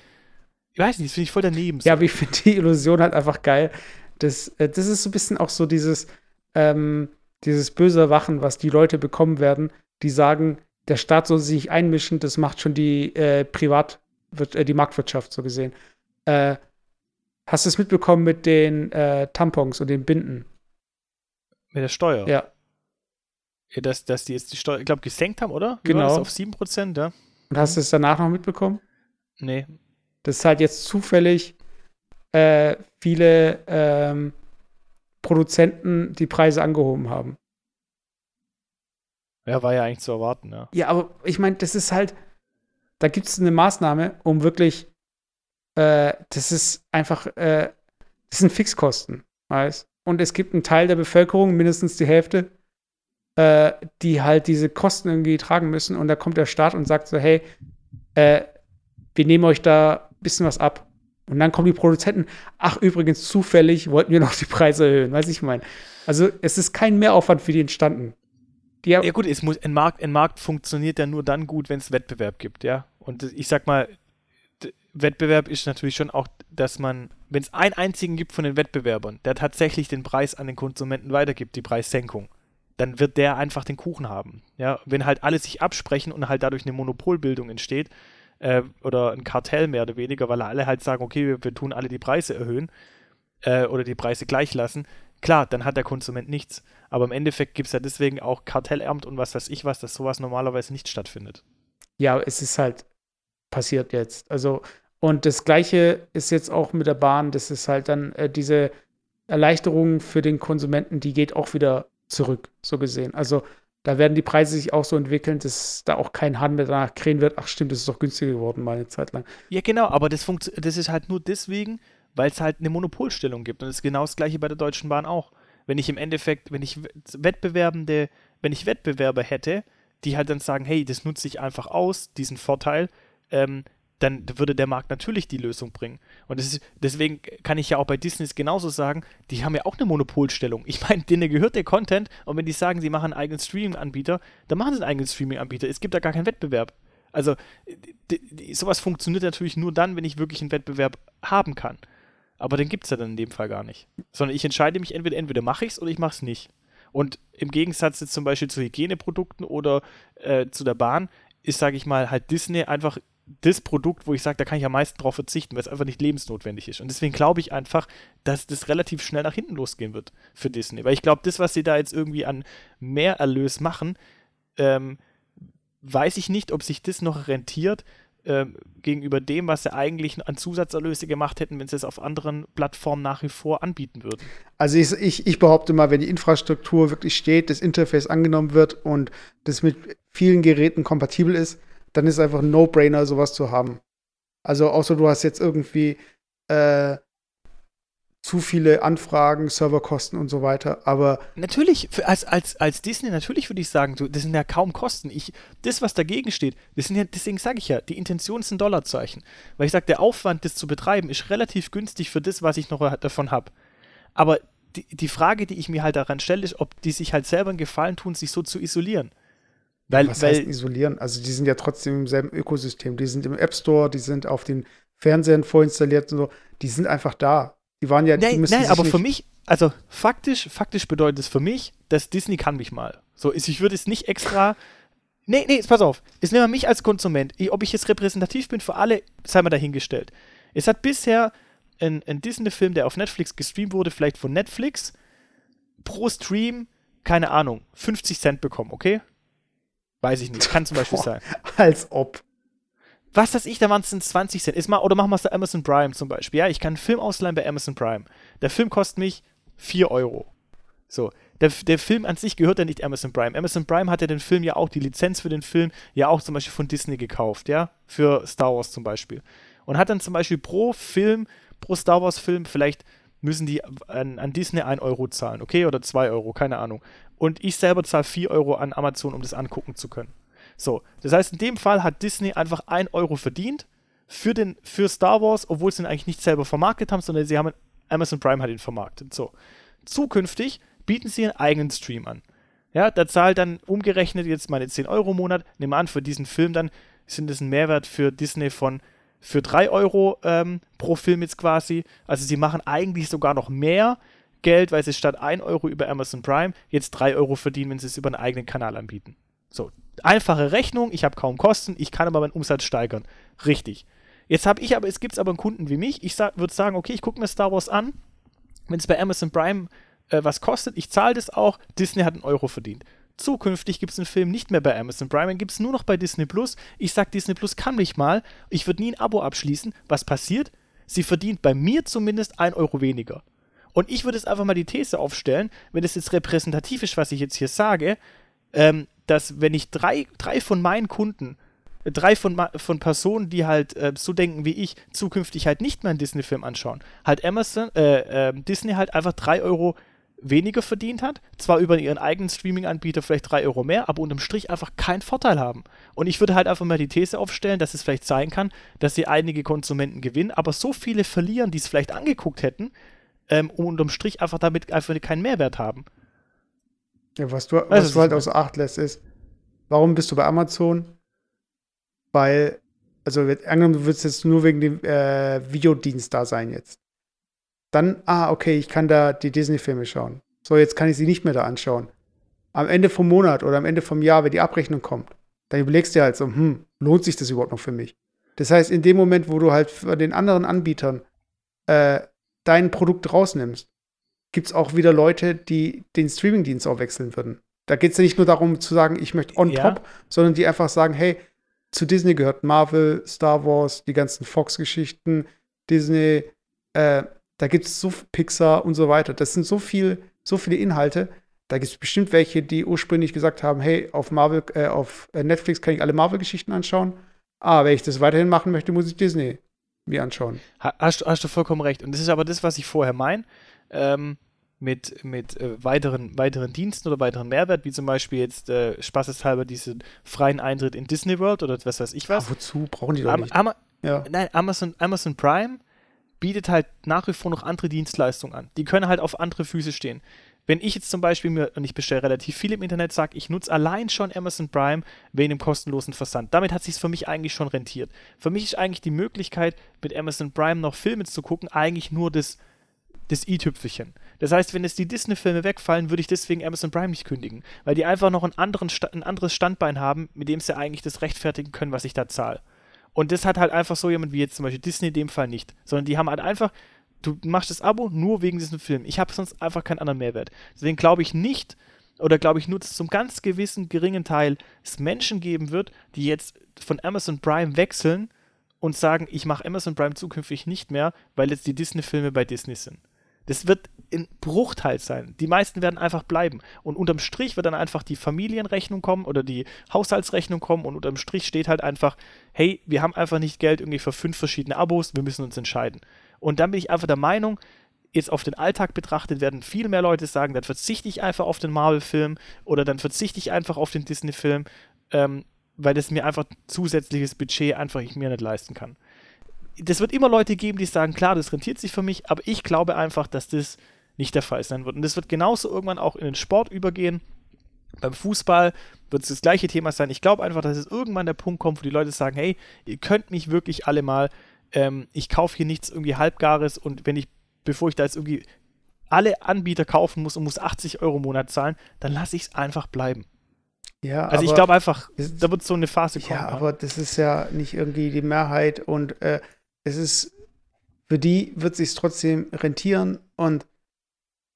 ich weiß nicht, das finde ich voll daneben. Ja, aber ich finde die Illusion halt einfach geil. Das ist so ein bisschen auch so dieses böse Erwachen, was die Leute bekommen werden, die sagen, der Staat soll sich einmischen, das macht schon die Marktwirtschaft so gesehen. Hast du es mitbekommen mit den Tampons und den Binden? Mit der Steuer? Ja. Dass die jetzt die Steuer, ich glaube, gesenkt haben, oder? Genau. Das auf 7%, ja. Und hast du es danach noch mitbekommen? Nee. Das ist halt jetzt zufällig viele Produzenten die Preise angehoben haben. Ja, war ja eigentlich zu erwarten, ja. Ja, aber ich meine, das ist halt, da gibt es eine Maßnahme, um wirklich, das ist einfach, das sind Fixkosten, weißt? Und es gibt einen Teil der Bevölkerung, mindestens die Hälfte, die halt diese Kosten irgendwie tragen müssen. Und da kommt der Staat und sagt so, hey, wir nehmen euch da ein bisschen was ab. Und dann kommen die Produzenten, ach übrigens, zufällig wollten wir noch die Preise erhöhen, weiß ich meine. Also es ist kein Mehraufwand für die entstanden. Ja gut, es muss, ein Markt funktioniert ja nur dann gut, wenn es Wettbewerb gibt, ja. Und ich sag mal, Wettbewerb ist natürlich schon auch, dass man, wenn es einen einzigen gibt von den Wettbewerbern, der tatsächlich den Preis an den Konsumenten weitergibt, die Preissenkung, dann wird der einfach den Kuchen haben, ja. Wenn halt alle sich absprechen und halt dadurch eine Monopolbildung entsteht, oder ein Kartell mehr oder weniger, weil alle halt sagen, okay, wir tun alle die Preise erhöhen oder die Preise gleich lassen. Klar, dann hat der Konsument nichts. Aber im Endeffekt gibt es ja deswegen auch Kartellamt und was weiß ich was, dass sowas normalerweise nicht stattfindet. Ja, es ist halt passiert jetzt. Also, und das Gleiche ist jetzt auch mit der Bahn. Das ist halt dann diese Erleichterung für den Konsumenten, die geht auch wieder zurück, so gesehen. Also, da werden die Preise sich auch so entwickeln, dass da auch kein Hahn mehr danach krähen wird. Ach stimmt, das ist doch günstiger geworden mal eine Zeit lang. Ja genau, aber das ist halt nur deswegen, weil es halt eine Monopolstellung gibt. Und das ist genau das Gleiche bei der Deutschen Bahn auch. Wenn ich im Endeffekt, wenn ich Wettbewerber hätte, die halt dann sagen, hey, das nutze ich einfach aus, diesen Vorteil, dann würde der Markt natürlich die Lösung bringen. Und deswegen kann ich ja auch bei Disney genauso sagen, die haben ja auch eine Monopolstellung. Ich meine, denen gehört der Content und wenn die sagen, sie machen einen eigenen Streaming-Anbieter, dann machen sie einen eigenen Streaming-Anbieter. Es gibt da gar keinen Wettbewerb. Also sowas funktioniert natürlich nur dann, wenn ich wirklich einen Wettbewerb haben kann. Aber den gibt es ja dann in dem Fall gar nicht. Sondern ich entscheide mich, entweder mache ich es oder ich mache es nicht. Und im Gegensatz jetzt zum Beispiel zu Hygieneprodukten oder zu der Bahn ist, sage ich mal, halt Disney einfach das Produkt, wo ich sage, da kann ich am meisten drauf verzichten, weil es einfach nicht lebensnotwendig ist. Und deswegen glaube ich einfach, dass das relativ schnell nach hinten losgehen wird für Disney. Weil ich glaube, das, was sie da jetzt irgendwie an Mehrerlös machen, weiß ich nicht, ob sich das noch rentiert gegenüber dem, was sie eigentlich an Zusatzerlöse gemacht hätten, wenn sie es auf anderen Plattformen nach wie vor anbieten würden. Also ich behaupte mal, wenn die Infrastruktur wirklich steht, das Interface angenommen wird und das mit vielen Geräten kompatibel ist, dann ist es einfach ein No-Brainer, sowas zu haben. Also außer du hast jetzt irgendwie zu viele Anfragen, Serverkosten und so weiter, aber natürlich, als Disney, natürlich würde ich sagen, das sind ja kaum Kosten. Das, was dagegen steht, das sind ja, deswegen sage ich ja, die Intention ist ein Dollarzeichen. Weil ich sage, der Aufwand, das zu betreiben, ist relativ günstig für das, was ich noch davon habe. Aber die Frage, die ich mir halt daran stelle, ist, ob die sich halt selber einen Gefallen tun, sich so zu isolieren. Was heißt isolieren? Also die sind ja trotzdem im selben Ökosystem. Die sind im App Store, die sind auf den Fernsehern vorinstalliert und so. Die sind einfach da. Die waren ja, die müssen sich aber für mich, also faktisch bedeutet es für mich, dass Disney kann mich mal. So, ich würde es nicht extra pass auf. Jetzt nehmen wir mich als Konsument. Ob ich jetzt repräsentativ bin für alle, sei mal dahingestellt. Es hat bisher ein Disney-Film, der auf Netflix gestreamt wurde, vielleicht von Netflix, pro Stream, keine Ahnung, 50 Cent bekommen, okay? Weiß ich nicht. Kann zum Beispiel sein. Als ob. Was weiß ich, da waren es 20 Cent. Oder machen wir es bei Amazon Prime zum Beispiel. Ja, ich kann einen Film ausleihen bei Amazon Prime. Der Film kostet mich 4 Euro. So. Der Film an sich gehört ja nicht Amazon Prime. Amazon Prime hat ja den Film ja auch, die Lizenz für den Film, ja auch zum Beispiel von Disney gekauft, ja, für Star Wars zum Beispiel. Und hat dann zum Beispiel pro Star Wars Film, vielleicht müssen die an Disney 1 Euro zahlen, okay, oder 2 Euro, keine Ahnung. Und ich selber zahle 4 Euro an Amazon, um das angucken zu können. So, das heißt, in dem Fall hat Disney einfach 1 Euro verdient für Star Wars, obwohl sie ihn eigentlich nicht selber vermarktet haben, sondern Amazon Prime hat ihn vermarktet. So, zukünftig bieten sie einen eigenen Stream an. Ja, da zahlt dann umgerechnet jetzt meine 10 Euro im Monat, nehmen wir an, für diesen Film dann sind es ein Mehrwert für Disney für 3 Euro pro Film jetzt quasi. Also sie machen eigentlich sogar noch mehr Geld, weil sie statt 1 Euro über Amazon Prime jetzt 3 Euro verdienen, wenn sie es über einen eigenen Kanal anbieten. So, einfache Rechnung, ich habe kaum Kosten, ich kann aber meinen Umsatz steigern. Richtig. Jetzt gibt es aber einen Kunden wie mich, ich würde sagen, okay, ich gucke mir Star Wars an, wenn es bei Amazon Prime was kostet, ich zahle das auch, Disney hat einen Euro verdient. Zukünftig gibt es einen Film nicht mehr bei Amazon Prime, den gibt es nur noch bei Disney Plus. Ich sage, Disney Plus kann mich mal, ich würde nie ein Abo abschließen. Was passiert? Sie verdient bei mir zumindest 1 Euro weniger. Und ich würde jetzt einfach mal die These aufstellen, wenn das jetzt repräsentativ ist, was ich jetzt hier sage, dass wenn ich drei von meinen Kunden, drei von Personen, die halt so denken wie ich, zukünftig halt nicht mehr einen Disney-Film anschauen, halt Disney halt einfach 3 Euro weniger verdient hat, zwar über ihren eigenen Streaming-Anbieter vielleicht 3 Euro mehr, aber unterm Strich einfach keinen Vorteil haben. Und ich würde halt einfach mal die These aufstellen, dass es vielleicht sein kann, dass sie einige Konsumenten gewinnen, aber so viele verlieren, die es vielleicht angeguckt hätten, und unterm Strich einfach damit einfach keinen Mehrwert haben. Ja, was du halt außer Acht lässt, ist, warum bist du bei Amazon? Weil, also angenommen, du würdest jetzt nur wegen dem Videodienst da sein jetzt. Dann, okay, ich kann da die Disney-Filme schauen. So, jetzt kann ich sie nicht mehr da anschauen. Am Ende vom Monat oder am Ende vom Jahr, wenn die Abrechnung kommt, dann überlegst du dir halt so, lohnt sich das überhaupt noch für mich? Das heißt, in dem Moment, wo du halt von den anderen Anbietern dein Produkt rausnimmst, gibt es auch wieder Leute, die den Streaming-Dienst auch wechseln würden. Da geht es ja nicht nur darum zu sagen, ich möchte on top, sondern die einfach sagen, hey, zu Disney gehört Marvel, Star Wars, die ganzen Fox-Geschichten, Disney, da gibt es so Pixar und so weiter. Das sind so viele Inhalte. Da gibt es bestimmt welche, die ursprünglich gesagt haben, hey, auf Netflix kann ich alle Marvel-Geschichten anschauen. Wenn ich das weiterhin machen möchte, muss ich Disney mir anschauen. Hast du vollkommen recht. Und das ist aber das, was ich vorher meine, mit weiteren Diensten oder weiteren Mehrwert, wie zum Beispiel jetzt spaßeshalber diesen freien Eintritt in Disney World oder was weiß ich was. Wozu brauchen die doch nicht? Nein, Amazon Prime bietet halt nach wie vor noch andere Dienstleistungen an. Die können halt auf andere Füße stehen. Wenn ich jetzt zum Beispiel und ich bestelle relativ viel im Internet, sage, ich nutze allein schon Amazon Prime wegen dem kostenlosen Versand. Damit hat es sich für mich eigentlich schon rentiert. Für mich ist eigentlich die Möglichkeit, mit Amazon Prime noch Filme zu gucken, eigentlich nur das i-Tüpfelchen. Das heißt, wenn jetzt die Disney-Filme wegfallen, würde ich deswegen Amazon Prime nicht kündigen, weil die einfach noch ein anderes Standbein haben, mit dem sie eigentlich das rechtfertigen können, was ich da zahle. Und das hat halt einfach so jemand wie jetzt zum Beispiel Disney in dem Fall nicht. Sondern die haben halt einfach, du machst das Abo nur wegen diesem Film. Ich habe sonst einfach keinen anderen Mehrwert. Deswegen glaube ich nicht, oder glaube ich nur, dass zum ganz gewissen geringen Teil es Menschen geben wird, die jetzt von Amazon Prime wechseln und sagen, ich mache Amazon Prime zukünftig nicht mehr, weil jetzt die Disney-Filme bei Disney sind. Das wird ein Bruchteil sein. Die meisten werden einfach bleiben. Und unterm Strich wird dann einfach die Familienrechnung kommen oder die Haushaltsrechnung kommen und unterm Strich steht halt einfach, hey, wir haben einfach nicht Geld irgendwie für 5 verschiedene Abos, wir müssen uns entscheiden. Und dann bin ich einfach der Meinung, jetzt auf den Alltag betrachtet werden viel mehr Leute sagen, dann verzichte ich einfach auf den Marvel-Film oder dann verzichte ich einfach auf den Disney-Film, weil das mir einfach zusätzliches Budget einfach ich mir nicht leisten kann. Das wird immer Leute geben, die sagen, klar, das rentiert sich für mich, aber ich glaube einfach, dass das nicht der Fall sein wird. Und das wird genauso irgendwann auch in den Sport übergehen. Beim Fußball wird es das gleiche Thema sein. Ich glaube einfach, dass es irgendwann der Punkt kommt, wo die Leute sagen, hey, ihr könnt mich wirklich alle mal, ich kaufe hier nichts irgendwie Halbgares und bevor ich da jetzt irgendwie alle Anbieter kaufen muss und muss 80 Euro im Monat zahlen, dann lasse ich es einfach bleiben. Ja, also ich glaube einfach, da wird so eine Phase kommen. Ja, aber das ist ja nicht irgendwie die Mehrheit und es ist, für die wird es sich trotzdem rentieren und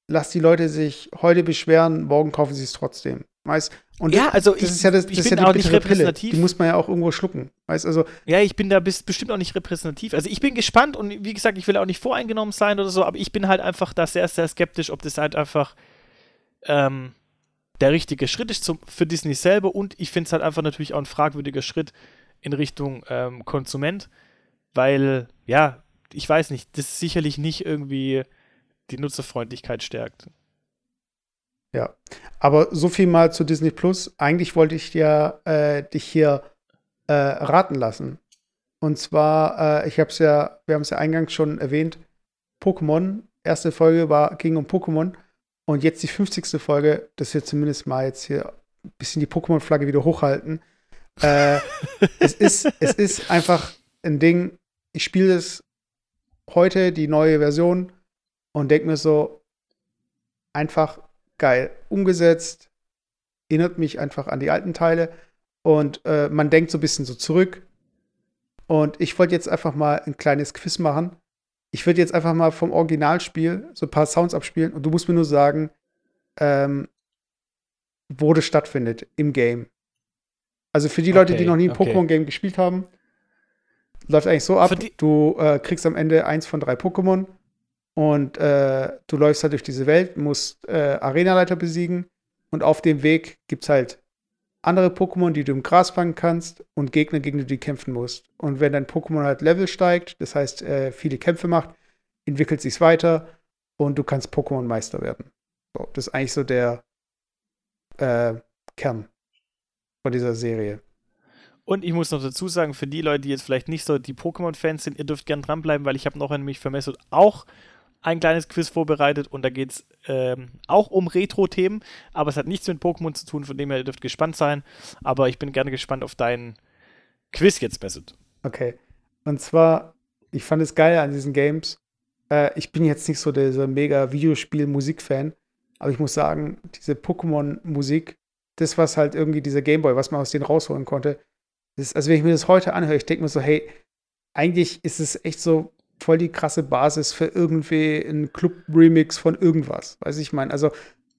lass die Leute sich heute beschweren, morgen kaufen sie es trotzdem. Weißt? Und ja, also das ist ja, das, ich das bin ja auch nicht repräsentativ. Die muss man ja auch irgendwo schlucken. Weißt? Also, ja, ich bin da bestimmt auch nicht repräsentativ. Also ich bin gespannt und wie gesagt, ich will auch nicht voreingenommen sein oder so, aber ich bin halt einfach da sehr, sehr skeptisch, ob das halt einfach der richtige Schritt ist für Disney selber, und ich finde es halt einfach natürlich auch ein fragwürdiger Schritt in Richtung Konsument, weil, ja, ich weiß nicht, das sicherlich nicht irgendwie die Nutzerfreundlichkeit stärkt. Ja, aber so viel mal zu Disney Plus. Eigentlich wollte ich ja dich hier raten lassen. Und zwar, wir haben es ja eingangs schon erwähnt, Pokémon, erste Folge ging um Pokémon, und jetzt die 50. Folge, dass wir zumindest mal jetzt hier ein bisschen die Pokémon-Flagge wieder hochhalten. Es ist einfach ein Ding, ich spiele es heute, die neue Version, und denke mir so, einfach geil umgesetzt, erinnert mich einfach an die alten Teile, und man denkt so ein bisschen so zurück, und ich wollte jetzt einfach mal ein kleines Quiz machen. Ich würde jetzt einfach mal vom Originalspiel so ein paar Sounds abspielen, und du musst mir nur sagen, wo das stattfindet im Game. Also für die Leute, die noch nie ein Pokémon-Game gespielt haben, läuft eigentlich so ab, du kriegst am Ende 1 von 3 Pokémon, und du läufst halt durch diese Welt, musst Arenaleiter besiegen, und auf dem Weg gibt's halt andere Pokémon, die du im Gras fangen kannst, und Gegner, gegen die du kämpfen musst. Und wenn dein Pokémon halt Level steigt, das heißt viele Kämpfe macht, entwickelt sich's weiter, und du kannst Pokémon-Meister werden. So, das ist eigentlich so der Kern von dieser Serie. Und ich muss noch dazu sagen, für die Leute, die jetzt vielleicht nicht so die Pokémon-Fans sind, ihr dürft gern dranbleiben, weil ich habe noch nämlich für Mesut auch ein kleines Quiz vorbereitet, und da geht es auch um Retro-Themen, aber es hat nichts mit Pokémon zu tun, von dem her, ihr dürft gespannt sein, aber ich bin gerne gespannt auf deinen Quiz jetzt, Mesut. Okay, und zwar, ich fand es geil an diesen Games, ich bin jetzt nicht so dieser mega Videospiel-Musik-Fan, aber ich muss sagen, diese Pokémon-Musik, das, was halt irgendwie dieser Gameboy, was man aus denen rausholen konnte, also wenn ich mir das heute anhöre, ich denke mir so, hey, eigentlich ist es echt so voll die krasse Basis für irgendwie einen Club-Remix von irgendwas. Weiß ich meine, also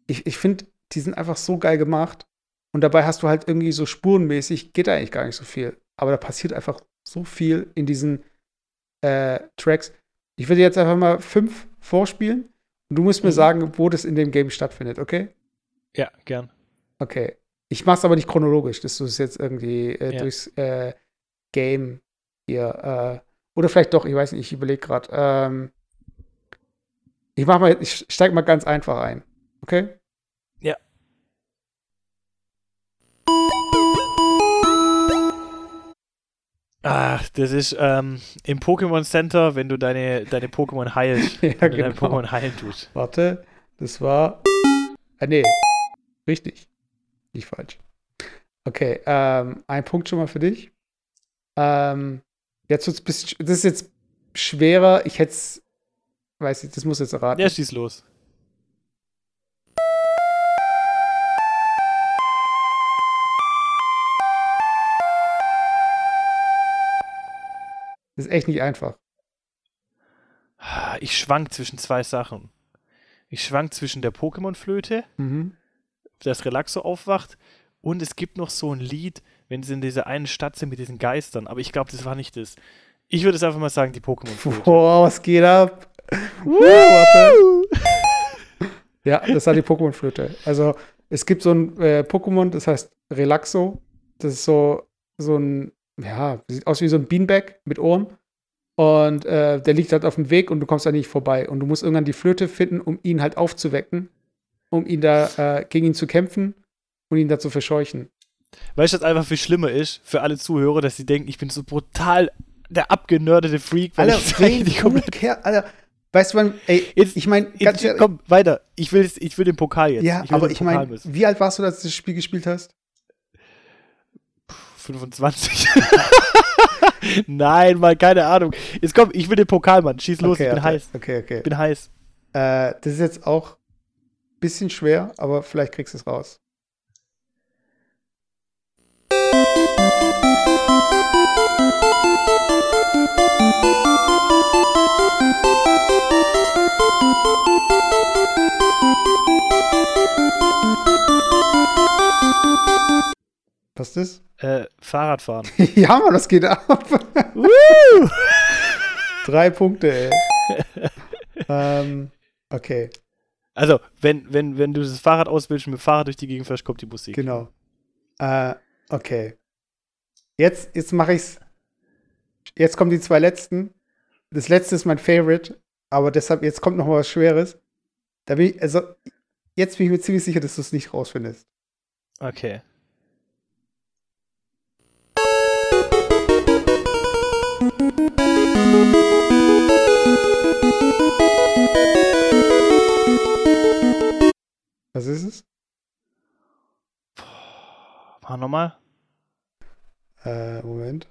ich finde, die sind einfach so geil gemacht, und dabei hast du halt irgendwie so spurenmäßig, geht da eigentlich gar nicht so viel. Aber da passiert einfach so viel in diesen Tracks. Ich würde jetzt einfach mal 5 vorspielen, und du musst mir sagen, wo das in dem Game stattfindet, okay? Ja, gern. Okay. Ich mach's aber nicht chronologisch, dass du es jetzt irgendwie durchs Game hier oder vielleicht doch, ich weiß nicht, ich überlege gerade. Ich steig mal ganz einfach ein, okay? Ja. Ach, das ist im Pokémon Center, wenn du deine Pokémon heilst. Ja, wenn du deine Pokémon heilen tust. Warte, das war nee, richtig. Nicht falsch. Okay, ein Punkt schon mal für dich. Jetzt wird's das ist jetzt schwerer. Ich hätte es, weiß ich, das muss jetzt erraten. Ja, schieß los. Das ist echt nicht einfach. Ich schwank zwischen 2 Sachen. Ich schwank zwischen der Pokémon-Flöte, das Relaxo aufwacht, und es gibt noch so ein Lied, wenn sie in dieser einen Stadt sind mit diesen Geistern, aber ich glaube, das war nicht das. Ich würde es einfach mal sagen, die Pokémon-Flöte. Boah, was geht ab? Ja, das war die Pokémon-Flöte. Also, es gibt so ein Pokémon, das heißt Relaxo. Das ist so ein, ja, sieht aus wie so ein Beanbag mit Ohren. Und der liegt halt auf dem Weg, und du kommst da nicht vorbei. Und du musst irgendwann die Flöte finden, um ihn halt aufzuwecken, um ihn da gegen ihn zu kämpfen und ihn da zu verscheuchen. Weißt du, was einfach viel schlimmer ist für alle Zuhörer, dass sie denken, ich bin so brutal der abgenerdete Freak, weil Alter, ich weißt du, ich meine, komm, weiter. Ich will den Pokal jetzt. Ja, aber ich meine, wie alt warst du, als du das Spiel gespielt hast? 25. Nein, mal keine Ahnung. Jetzt komm, ich will den Pokal, Mann. Schieß los, ich bin heiß. Okay. Ich bin heiß. Das ist jetzt auch ein bisschen schwer, aber vielleicht kriegst du es raus. Was ist das? Fahrradfahren. Ja, Mann, das geht ab. 3 Punkte, ey. Okay. Also, wenn du das Fahrrad auswählst und mit dem Fahrrad durch die Gegend fährst, kommt die Musik. Genau. Okay. Jetzt mache ich's. Jetzt kommen die 2 letzten. Das letzte ist mein Favorite, aber deshalb, jetzt kommt noch mal was Schweres. Jetzt bin ich mir ziemlich sicher, dass du es nicht rausfindest. Okay. Was ist es? Mach nochmal. Moment.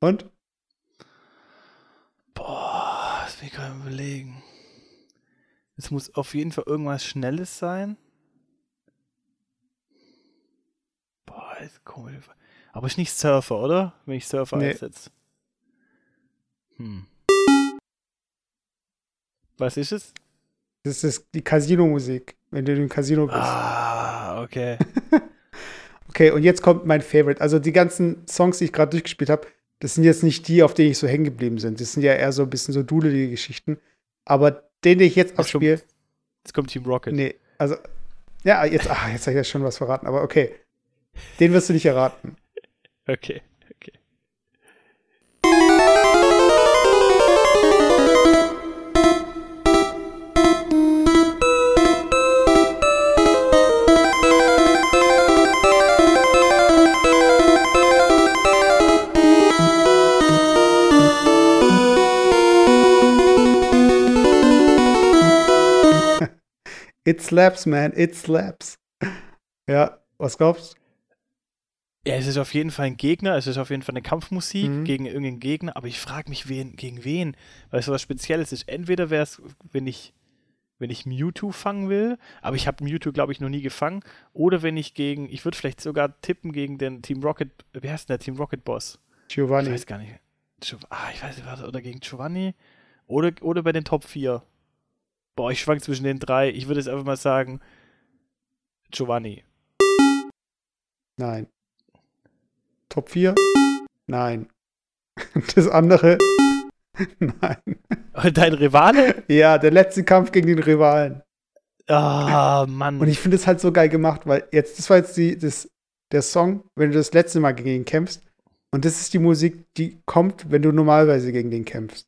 Und? Boah, das will ich gerade überlegen. Es muss auf jeden Fall irgendwas Schnelles sein. Boah, das ist komisch. Aber ist nicht Surfer, oder? Wenn ich Surfer einsetze. Was ist es? Das ist die Casino-Musik, wenn du im Casino bist. Ah, okay. Okay, und jetzt kommt mein Favorite. Also die ganzen Songs, die ich gerade durchgespielt habe, das sind jetzt nicht die, auf denen ich so hängen geblieben bin. Das sind ja eher so ein bisschen so dudelige Geschichten. Aber den ich jetzt abspiele. Jetzt kommt Team Rocket. Nee, also, ja, jetzt habe ich ja schon was verraten, aber okay. Den wirst du nicht erraten. Okay. It slaps, man, it slaps. Ja, was glaubst du? Ja, es ist auf jeden Fall ein Gegner, es ist auf jeden Fall eine Kampfmusik gegen irgendeinen Gegner, aber ich frage mich, gegen wen? Weil es so was Spezielles ist. Entweder wäre es, wenn ich Mewtwo fangen will, aber ich habe Mewtwo, glaube ich, noch nie gefangen, oder ich würde vielleicht sogar tippen gegen den Team Rocket, wie heißt denn der Team Rocket Boss? Giovanni. Ich weiß gar nicht. Oder gegen Giovanni, oder bei den Top 4. Boah, ich schwank zwischen den 3. Ich würde jetzt einfach mal sagen, Giovanni. Nein. Top 4? Nein. Das andere? Nein. Und dein Rivale? Ja, der letzte Kampf gegen den Rivalen. Ah, Mann. Und ich finde es halt so geil gemacht, weil das war jetzt der Song, wenn du das letzte Mal gegen ihn kämpfst. Und das ist die Musik, die kommt, wenn du normalerweise gegen den kämpfst.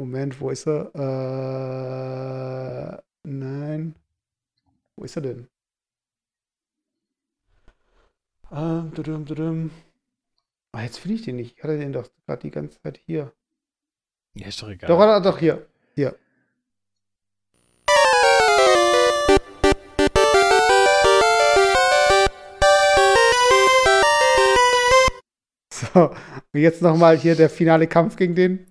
Moment, wo ist er? Nein. Wo ist er denn? Jetzt finde ich den nicht. Ich hatte den doch gerade die ganze Zeit hier. Ja, ist doch egal. Doch, hier. Hier. So, und jetzt nochmal hier der finale Kampf gegen den.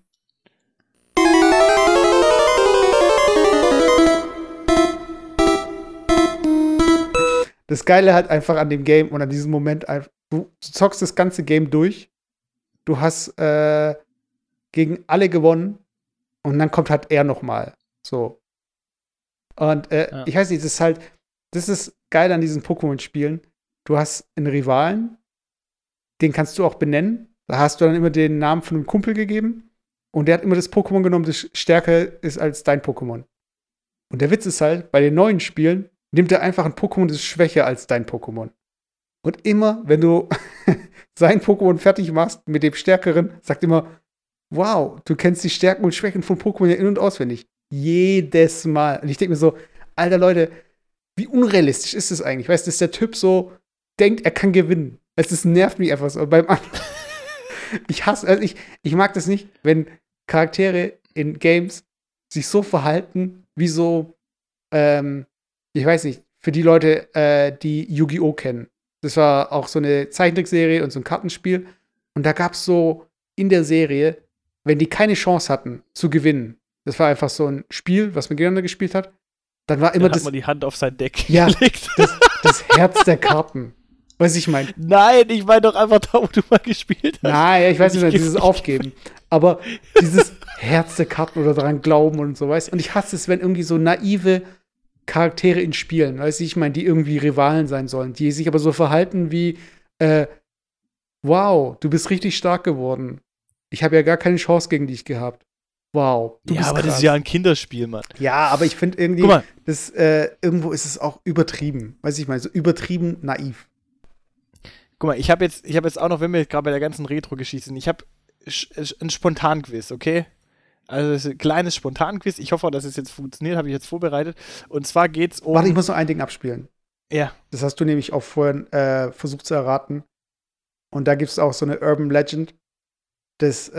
Das Geile halt einfach an dem Game und an diesem Moment, du zockst das ganze Game durch, du hast gegen alle gewonnen und dann kommt halt er nochmal. So. Und ich weiß nicht, das ist geil an diesen Pokémon-Spielen. Du hast einen Rivalen, den kannst du auch benennen. Da hast du dann immer den Namen von einem Kumpel gegeben und der hat immer das Pokémon genommen, das stärker ist als dein Pokémon. Und der Witz ist halt, bei den neuen Spielen nimmt er einfach ein Pokémon, das ist schwächer als dein Pokémon. Und immer, wenn du sein Pokémon fertig machst mit dem Stärkeren, sagt immer, wow, du kennst die Stärken und Schwächen von Pokémon ja in- und auswendig. Jedes Mal. Und ich denke mir so, alter Leute, wie unrealistisch ist das eigentlich? Weißt du, dass der Typ so denkt, er kann gewinnen. Also, das nervt mich einfach so. Ich mag das nicht, wenn Charaktere in Games sich so verhalten, wie so ich weiß nicht, für die Leute, die Yu-Gi-Oh! Kennen. Das war auch so eine Zeichentrickserie und so ein Kartenspiel. Und da gab es so in der Serie, wenn die keine Chance hatten zu gewinnen, das war einfach so ein Spiel, was man gegeneinander gespielt hat, Dann war immer dann hat man die Hand auf sein Deck gelegt. Das Herz der Karten. Weiß ich mein. Nein, ich meine doch einfach da, wo du mal gespielt hast. Nein, ich weiß nicht mehr, dieses Aufgeben. Aber dieses Herz der Karten oder daran glauben und so, weißt du. Und ich hasse es, wenn irgendwie so naive Charaktere in Spielen, weißt du, ich meine, die irgendwie Rivalen sein sollen, die sich aber so verhalten wie, wow, du bist richtig stark geworden. Ich habe ja gar keine Chance gegen dich gehabt. Wow, du bist aber krass. Das ist ja ein Kinderspiel, Mann. Ja, aber ich finde irgendwie, das, irgendwo ist es auch übertrieben. Weiß ich mal, so übertrieben naiv. Guck mal, ich habe jetzt auch noch, wenn wir gerade bei der ganzen Retro-Geschichte sind, ich habe ein Spontan-Quiz, okay? Also das ist ein kleines Spontan-Quiz. Ich hoffe, dass es jetzt funktioniert, habe ich jetzt vorbereitet. Und zwar geht's um. Warte, ich muss noch ein Ding abspielen. Ja. Das hast du nämlich auch vorhin versucht zu erraten. Und da gibt es auch so eine Urban Legend, dass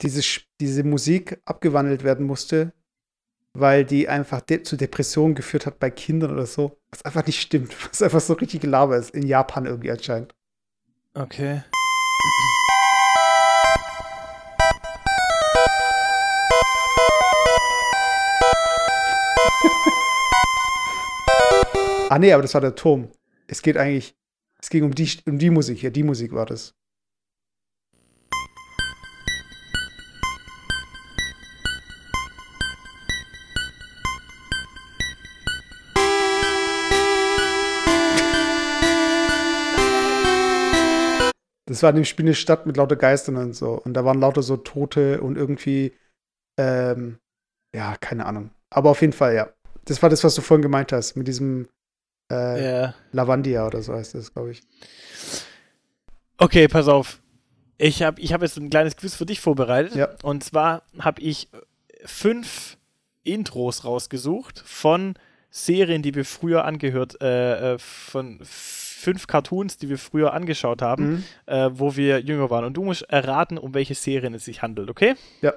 diese Musik abgewandelt werden musste, weil die einfach zu Depressionen geführt hat bei Kindern oder so. Was einfach nicht stimmt. Was einfach so richtig Gelaber ist. In Japan irgendwie anscheinend. Okay. Ah nee, aber das war der Turm. Es ging um die Musik hier. Die Musik war das. Das war in dem Spiel eine Stadt mit lauter Geistern und so. Und da waren lauter so Tote und irgendwie, ja, keine Ahnung. Aber auf jeden Fall, ja. Das war das, was du vorhin gemeint hast, mit diesem Lavandia oder so heißt das, glaube ich. Okay, pass auf. Ich hab jetzt ein kleines Quiz für dich vorbereitet. Ja. Und zwar habe ich 5 Intros rausgesucht von Serien, die wir früher angehört, von 5 Cartoons, die wir früher angeschaut haben, wo wir jünger waren. Und du musst erraten, um welche Serien es sich handelt, okay? Ja.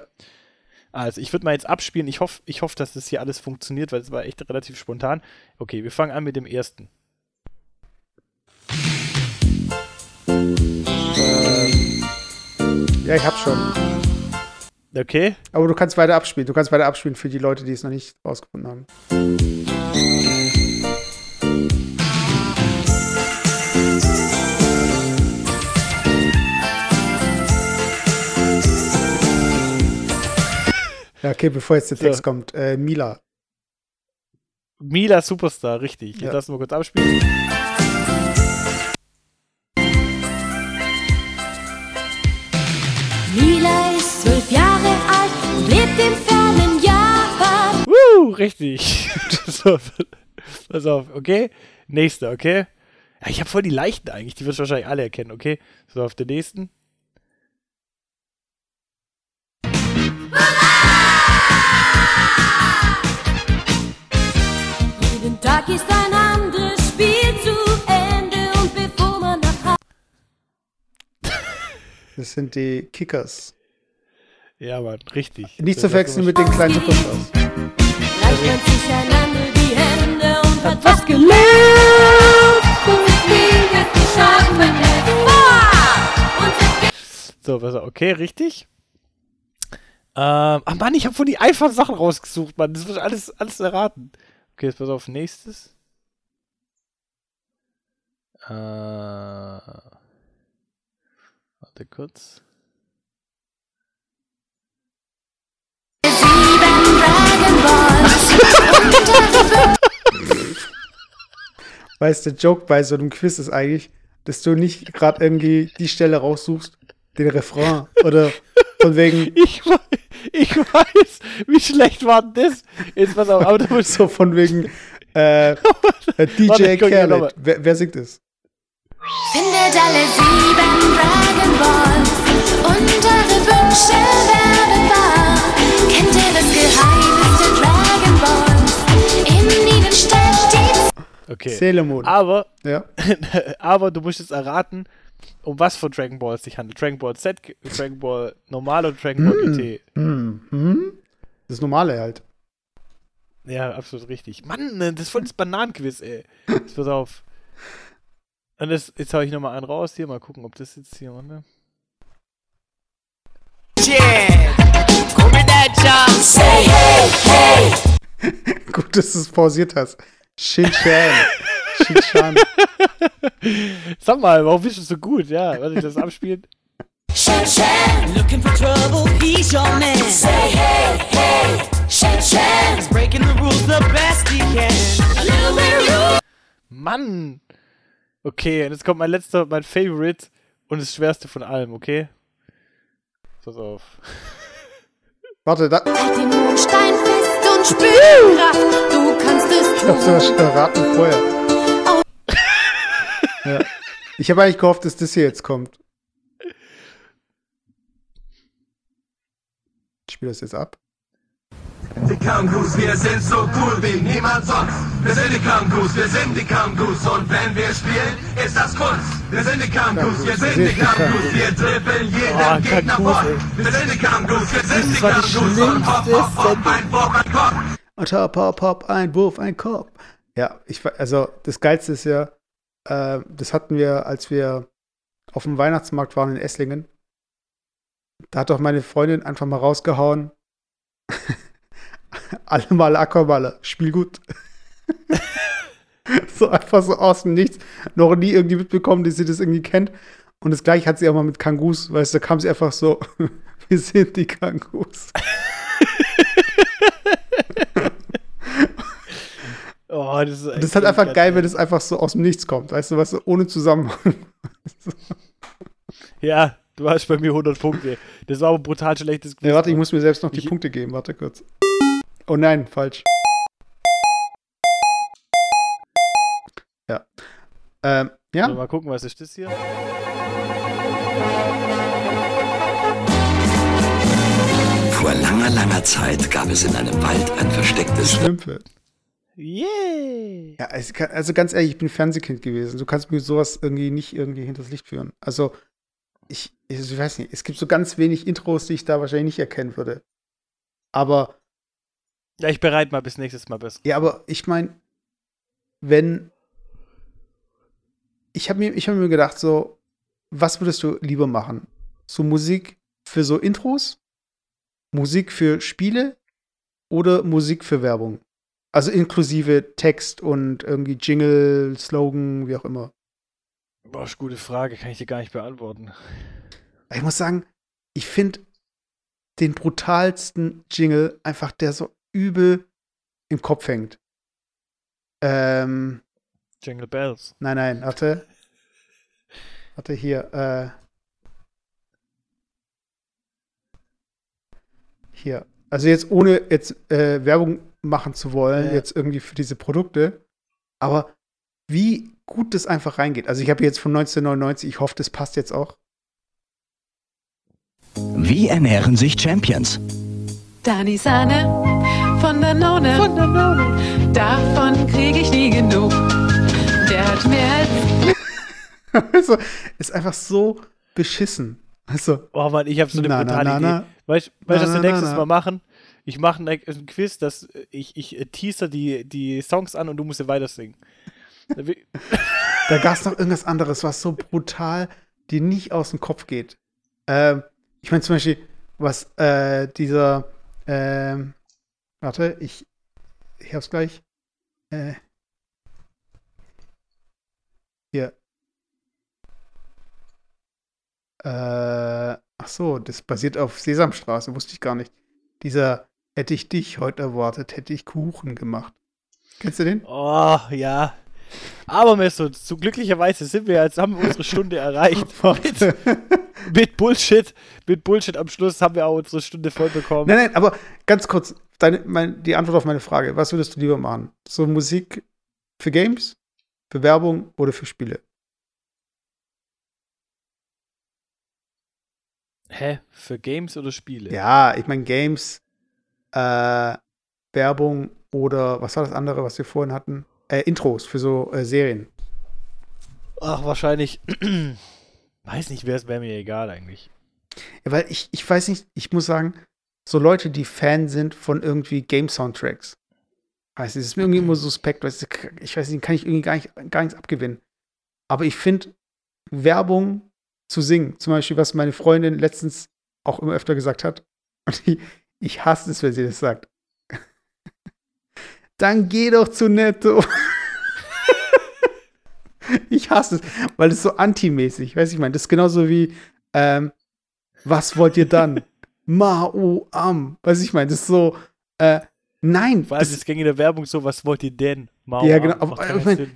Also, ich würde mal jetzt abspielen. Ich hoffe, dass das hier alles funktioniert, weil es war echt relativ spontan. Okay, wir fangen an mit dem ersten. Ja, ich hab's schon. Okay. Aber du kannst weiter abspielen. Du kannst weiter abspielen für die Leute, die es noch nicht rausgefunden haben. Ja, okay, bevor jetzt der Text kommt. Mila. Mila Superstar, richtig. Ja. Jetzt lassen wir kurz abspielen. Mila ist 12 Jahre alt und lebt im fernen Japan. Richtig. Pass auf, okay? Nächster, okay? Ja, ich habe voll die leichten eigentlich, die wirst du wahrscheinlich alle erkennen, okay? So, auf den nächsten. Jeden Tag ist ein anderes Spiel zu Ende und bevor man nach Hause. Das sind die Kickers. Ja, Mann, richtig. Nicht zu verwechseln mit den kleinen Superstars. Gleich ganz sicher einander die Hände und hat was gelernt. Und das Spiel wird geschaffen, wenn es war. So, pass auf, okay, richtig. Ah, Mann, ich habe von die einfachen Sachen rausgesucht, Mann. Das wird alles erraten. Okay, jetzt pass auf, nächstes. Warte kurz. 7 Dragon Balls. Weißt du, der Joke bei so einem Quiz ist eigentlich, dass du nicht gerade irgendwie die Stelle raussuchst, den Refrain oder von wegen. Ich weiß, wie schlecht war das? Jetzt pass auf, aber so von wegen DJ Khaled. Wer singt es? Findet alle 7 Dragon Balls und eure Wünsche werden wahr. Kennt ihr das Geheimnis der Dragon Balls? In jedem Stern steht's. Okay. Selemon. Aber, ja. Aber du musst es erraten, um was für Dragon Ball es sich handelt. Dragon Ball Z, Dragon Ball Normal und Dragon Ball GT. Das Normale halt. Ja, absolut richtig. Mann, das ist voll das Bananenquiz, ey. Jetzt pass auf. Und jetzt hau ich nochmal einen raus hier. Mal gucken, ob das jetzt hier, ne? Yeah! Komm mit der Jump! Say hey, hey! gut, dass du es pausiert hast. Shin-Chan. Shin-Chan. Sag mal, warum bist du so gut? Ja, warte, ich das abspielen. Shin-Chan, looking for trouble, he's your man. Say hey, hey, Shin-Chan. He's breaking the rules the best he can. Mann. Okay, und jetzt kommt mein letzter, mein Favorite und das schwerste von allem, okay? Pass auf. Warte, da... Halt den Mondstein fest und spür Kraft, du kannst es tun. Ich hab sowas schon erraten vorher. Ja. Ich habe eigentlich gehofft, dass das hier jetzt kommt. Ich spiele das jetzt ab. Die Kamgus, wir sind so cool wie niemand sonst. Wir sind die Kamgus und wenn wir spielen, ist das Kunst. Wir sind die Kamgus, wir sind die Kamgus, wir dribbeln jeden Gegner fort. Wir sind die Kamgus, wir sind die Kamgus und hopp, hopp, hopp, ein Wurf, ein Kopf. Und hopp, hopp, hopp, ein Wurf, ein Kopf. Ja, also das Geilste ist ja, das hatten wir, als wir auf dem Weihnachtsmarkt waren in Esslingen. Da hat doch meine Freundin einfach mal rausgehauen. Alle mal Aquamalle, spiel gut. So einfach so aus dem Nichts. Noch nie irgendwie mitbekommen, dass sie das irgendwie kennt. Und das Gleiche hat sie auch mal mit Kangus. Weißt du, da kam sie einfach so, wir sind die Kangus. Oh, das ist halt einfach geil, wenn das einfach so aus dem Nichts kommt. Weißt du, was ohne Zusammenhang. Ja, du hast bei mir 100 Punkte. Das war aber ein brutal schlechtes Gefühl. Ja, warte, ich muss mir selbst noch die Punkte geben. Warte kurz. Oh nein, falsch. Ja. Ja. Also mal gucken, was ist das hier? Vor langer, langer Zeit gab es in einem Wald ein verstecktes Schlümpfe. Yay! Yeah. Ja, also ganz ehrlich, ich bin Fernsehkind gewesen. Du kannst mir sowas irgendwie nicht irgendwie hinters Licht führen. Also, ich weiß nicht, es gibt so ganz wenig Intros, die ich da wahrscheinlich nicht erkennen würde. Aber ja, ich bereite mal bis nächstes Mal besser. Ja, aber ich meine, wenn ich hab mir gedacht, so, was würdest du lieber machen? So Musik für so Intros? Musik für Spiele? Oder Musik für Werbung? Also inklusive Text und irgendwie Jingle, Slogan, wie auch immer. Boah, ist eine gute Frage, kann ich dir gar nicht beantworten. Ich muss sagen, ich finde den brutalsten Jingle einfach, der so übel im Kopf hängt. Jingle Bells. Nein, warte. Warte hier. Hier. Also jetzt ohne jetzt Werbung machen zu wollen, ja. Jetzt irgendwie für diese Produkte. Aber wie gut das einfach reingeht. Also ich habe jetzt von 1999, ich hoffe, das passt jetzt auch. Wie ernähren sich Champions? Dani Sahne von Danone. Von Danone. Davon kriege ich nie genug. Der hat mehr als... Also, ist einfach so beschissen. Also, oh Mann, ich habe so eine brutale Idee. Weißt du, was wir nächstes Mal machen? Ich mache einen Quiz, dass ich teaser die Songs an und du musst sie weiter singen. Da gab es noch irgendwas anderes, was so brutal dir nicht aus dem Kopf geht. Ich meine zum Beispiel, was dieser warte, ich hab's gleich. Hier. Ach so, das basiert auf Sesamstraße, wusste ich gar nicht. Dieser, hätte ich dich heute erwartet, hätte ich Kuchen gemacht. Kennst du den? Oh, ja. Aber Messo, so glücklicherweise sind wir jetzt, haben wir unsere Stunde erreicht. Mit Bullshit am Schluss haben wir auch unsere Stunde voll bekommen. Nein, aber ganz kurz, die Antwort auf meine Frage, was würdest du lieber machen? So Musik für Games, für Werbung oder für Spiele? Hä? Für Games oder Spiele? Ja, ich meine Games, Werbung oder was war das andere, was wir vorhin hatten? Intros für so Serien. Ach, wahrscheinlich. Weiß nicht, wäre mir egal eigentlich. Ja, weil ich weiß nicht, ich muss sagen, so Leute, die Fan sind von irgendwie Game-Soundtracks. Weißt du, es ist mir irgendwie immer suspekt, weißt du, ich weiß nicht, kann ich irgendwie gar nichts abgewinnen. Aber ich finde, Werbung zu singen, zum Beispiel, was meine Freundin letztens auch immer öfter gesagt hat, und ich hasse es, wenn sie das sagt. dann geh doch zu Netto. Ich hasse es, weil es so antimäßig, weiß ich meine, das ist genauso wie was wollt ihr dann? Mauam, weiß ich meine, das ist so nein. Weil es ging in der Werbung so, was wollt ihr denn? Mauam. Ja, genau, aber ich meine,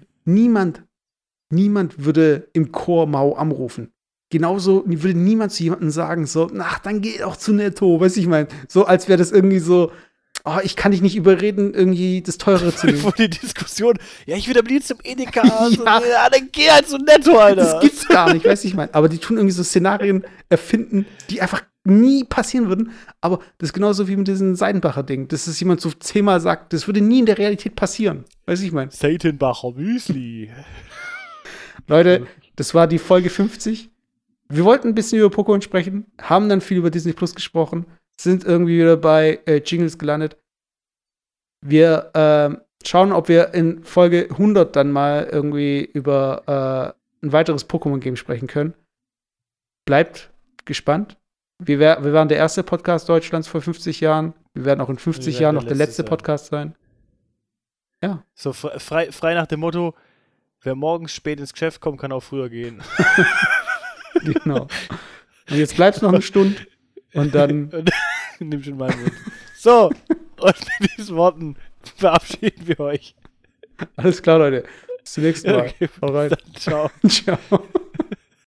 niemand würde im Chor Mauam rufen. Genauso würde niemand zu jemandem sagen, so, ach, dann geh doch zu Netto, weiß ich meine, so als wäre das irgendwie so, oh, ich kann dich nicht überreden, irgendwie das Teure zu nehmen. Vor die Diskussion, ja, ich würde am liebsten zum Edeka, also, ja, dann geh halt so Netto, Alter. Das gibt's gar nicht, weiß ich mein. Aber die tun irgendwie so Szenarien erfinden, die einfach nie passieren würden. Aber das ist genauso wie mit diesem Seidenbacher-Ding, dass es jemand so 10-mal sagt, das würde nie in der Realität passieren, weiß ich mein. Seidenbacher Müsli. Leute, das war die Folge 50. Wir wollten ein bisschen über Pokémon sprechen, haben dann viel über Disney Plus gesprochen, sind irgendwie wieder bei Jingles gelandet. Wir schauen, ob wir in Folge 100 dann mal irgendwie über ein weiteres Pokémon-Game sprechen können. Bleibt gespannt. Wir waren der erste Podcast Deutschlands vor 50 Jahren. Wir werden auch in 50 Jahren noch der letzte Podcast sein. Ja. So frei nach dem Motto, wer morgens spät ins Geschäft kommt, kann auch früher gehen. Genau. Und jetzt bleibst noch eine Stunde und dann nimm schon meinen Mund. So, und mit diesen Worten verabschieden wir euch. Alles klar, Leute. Bis zum nächsten Mal. Okay, ciao. Ciao.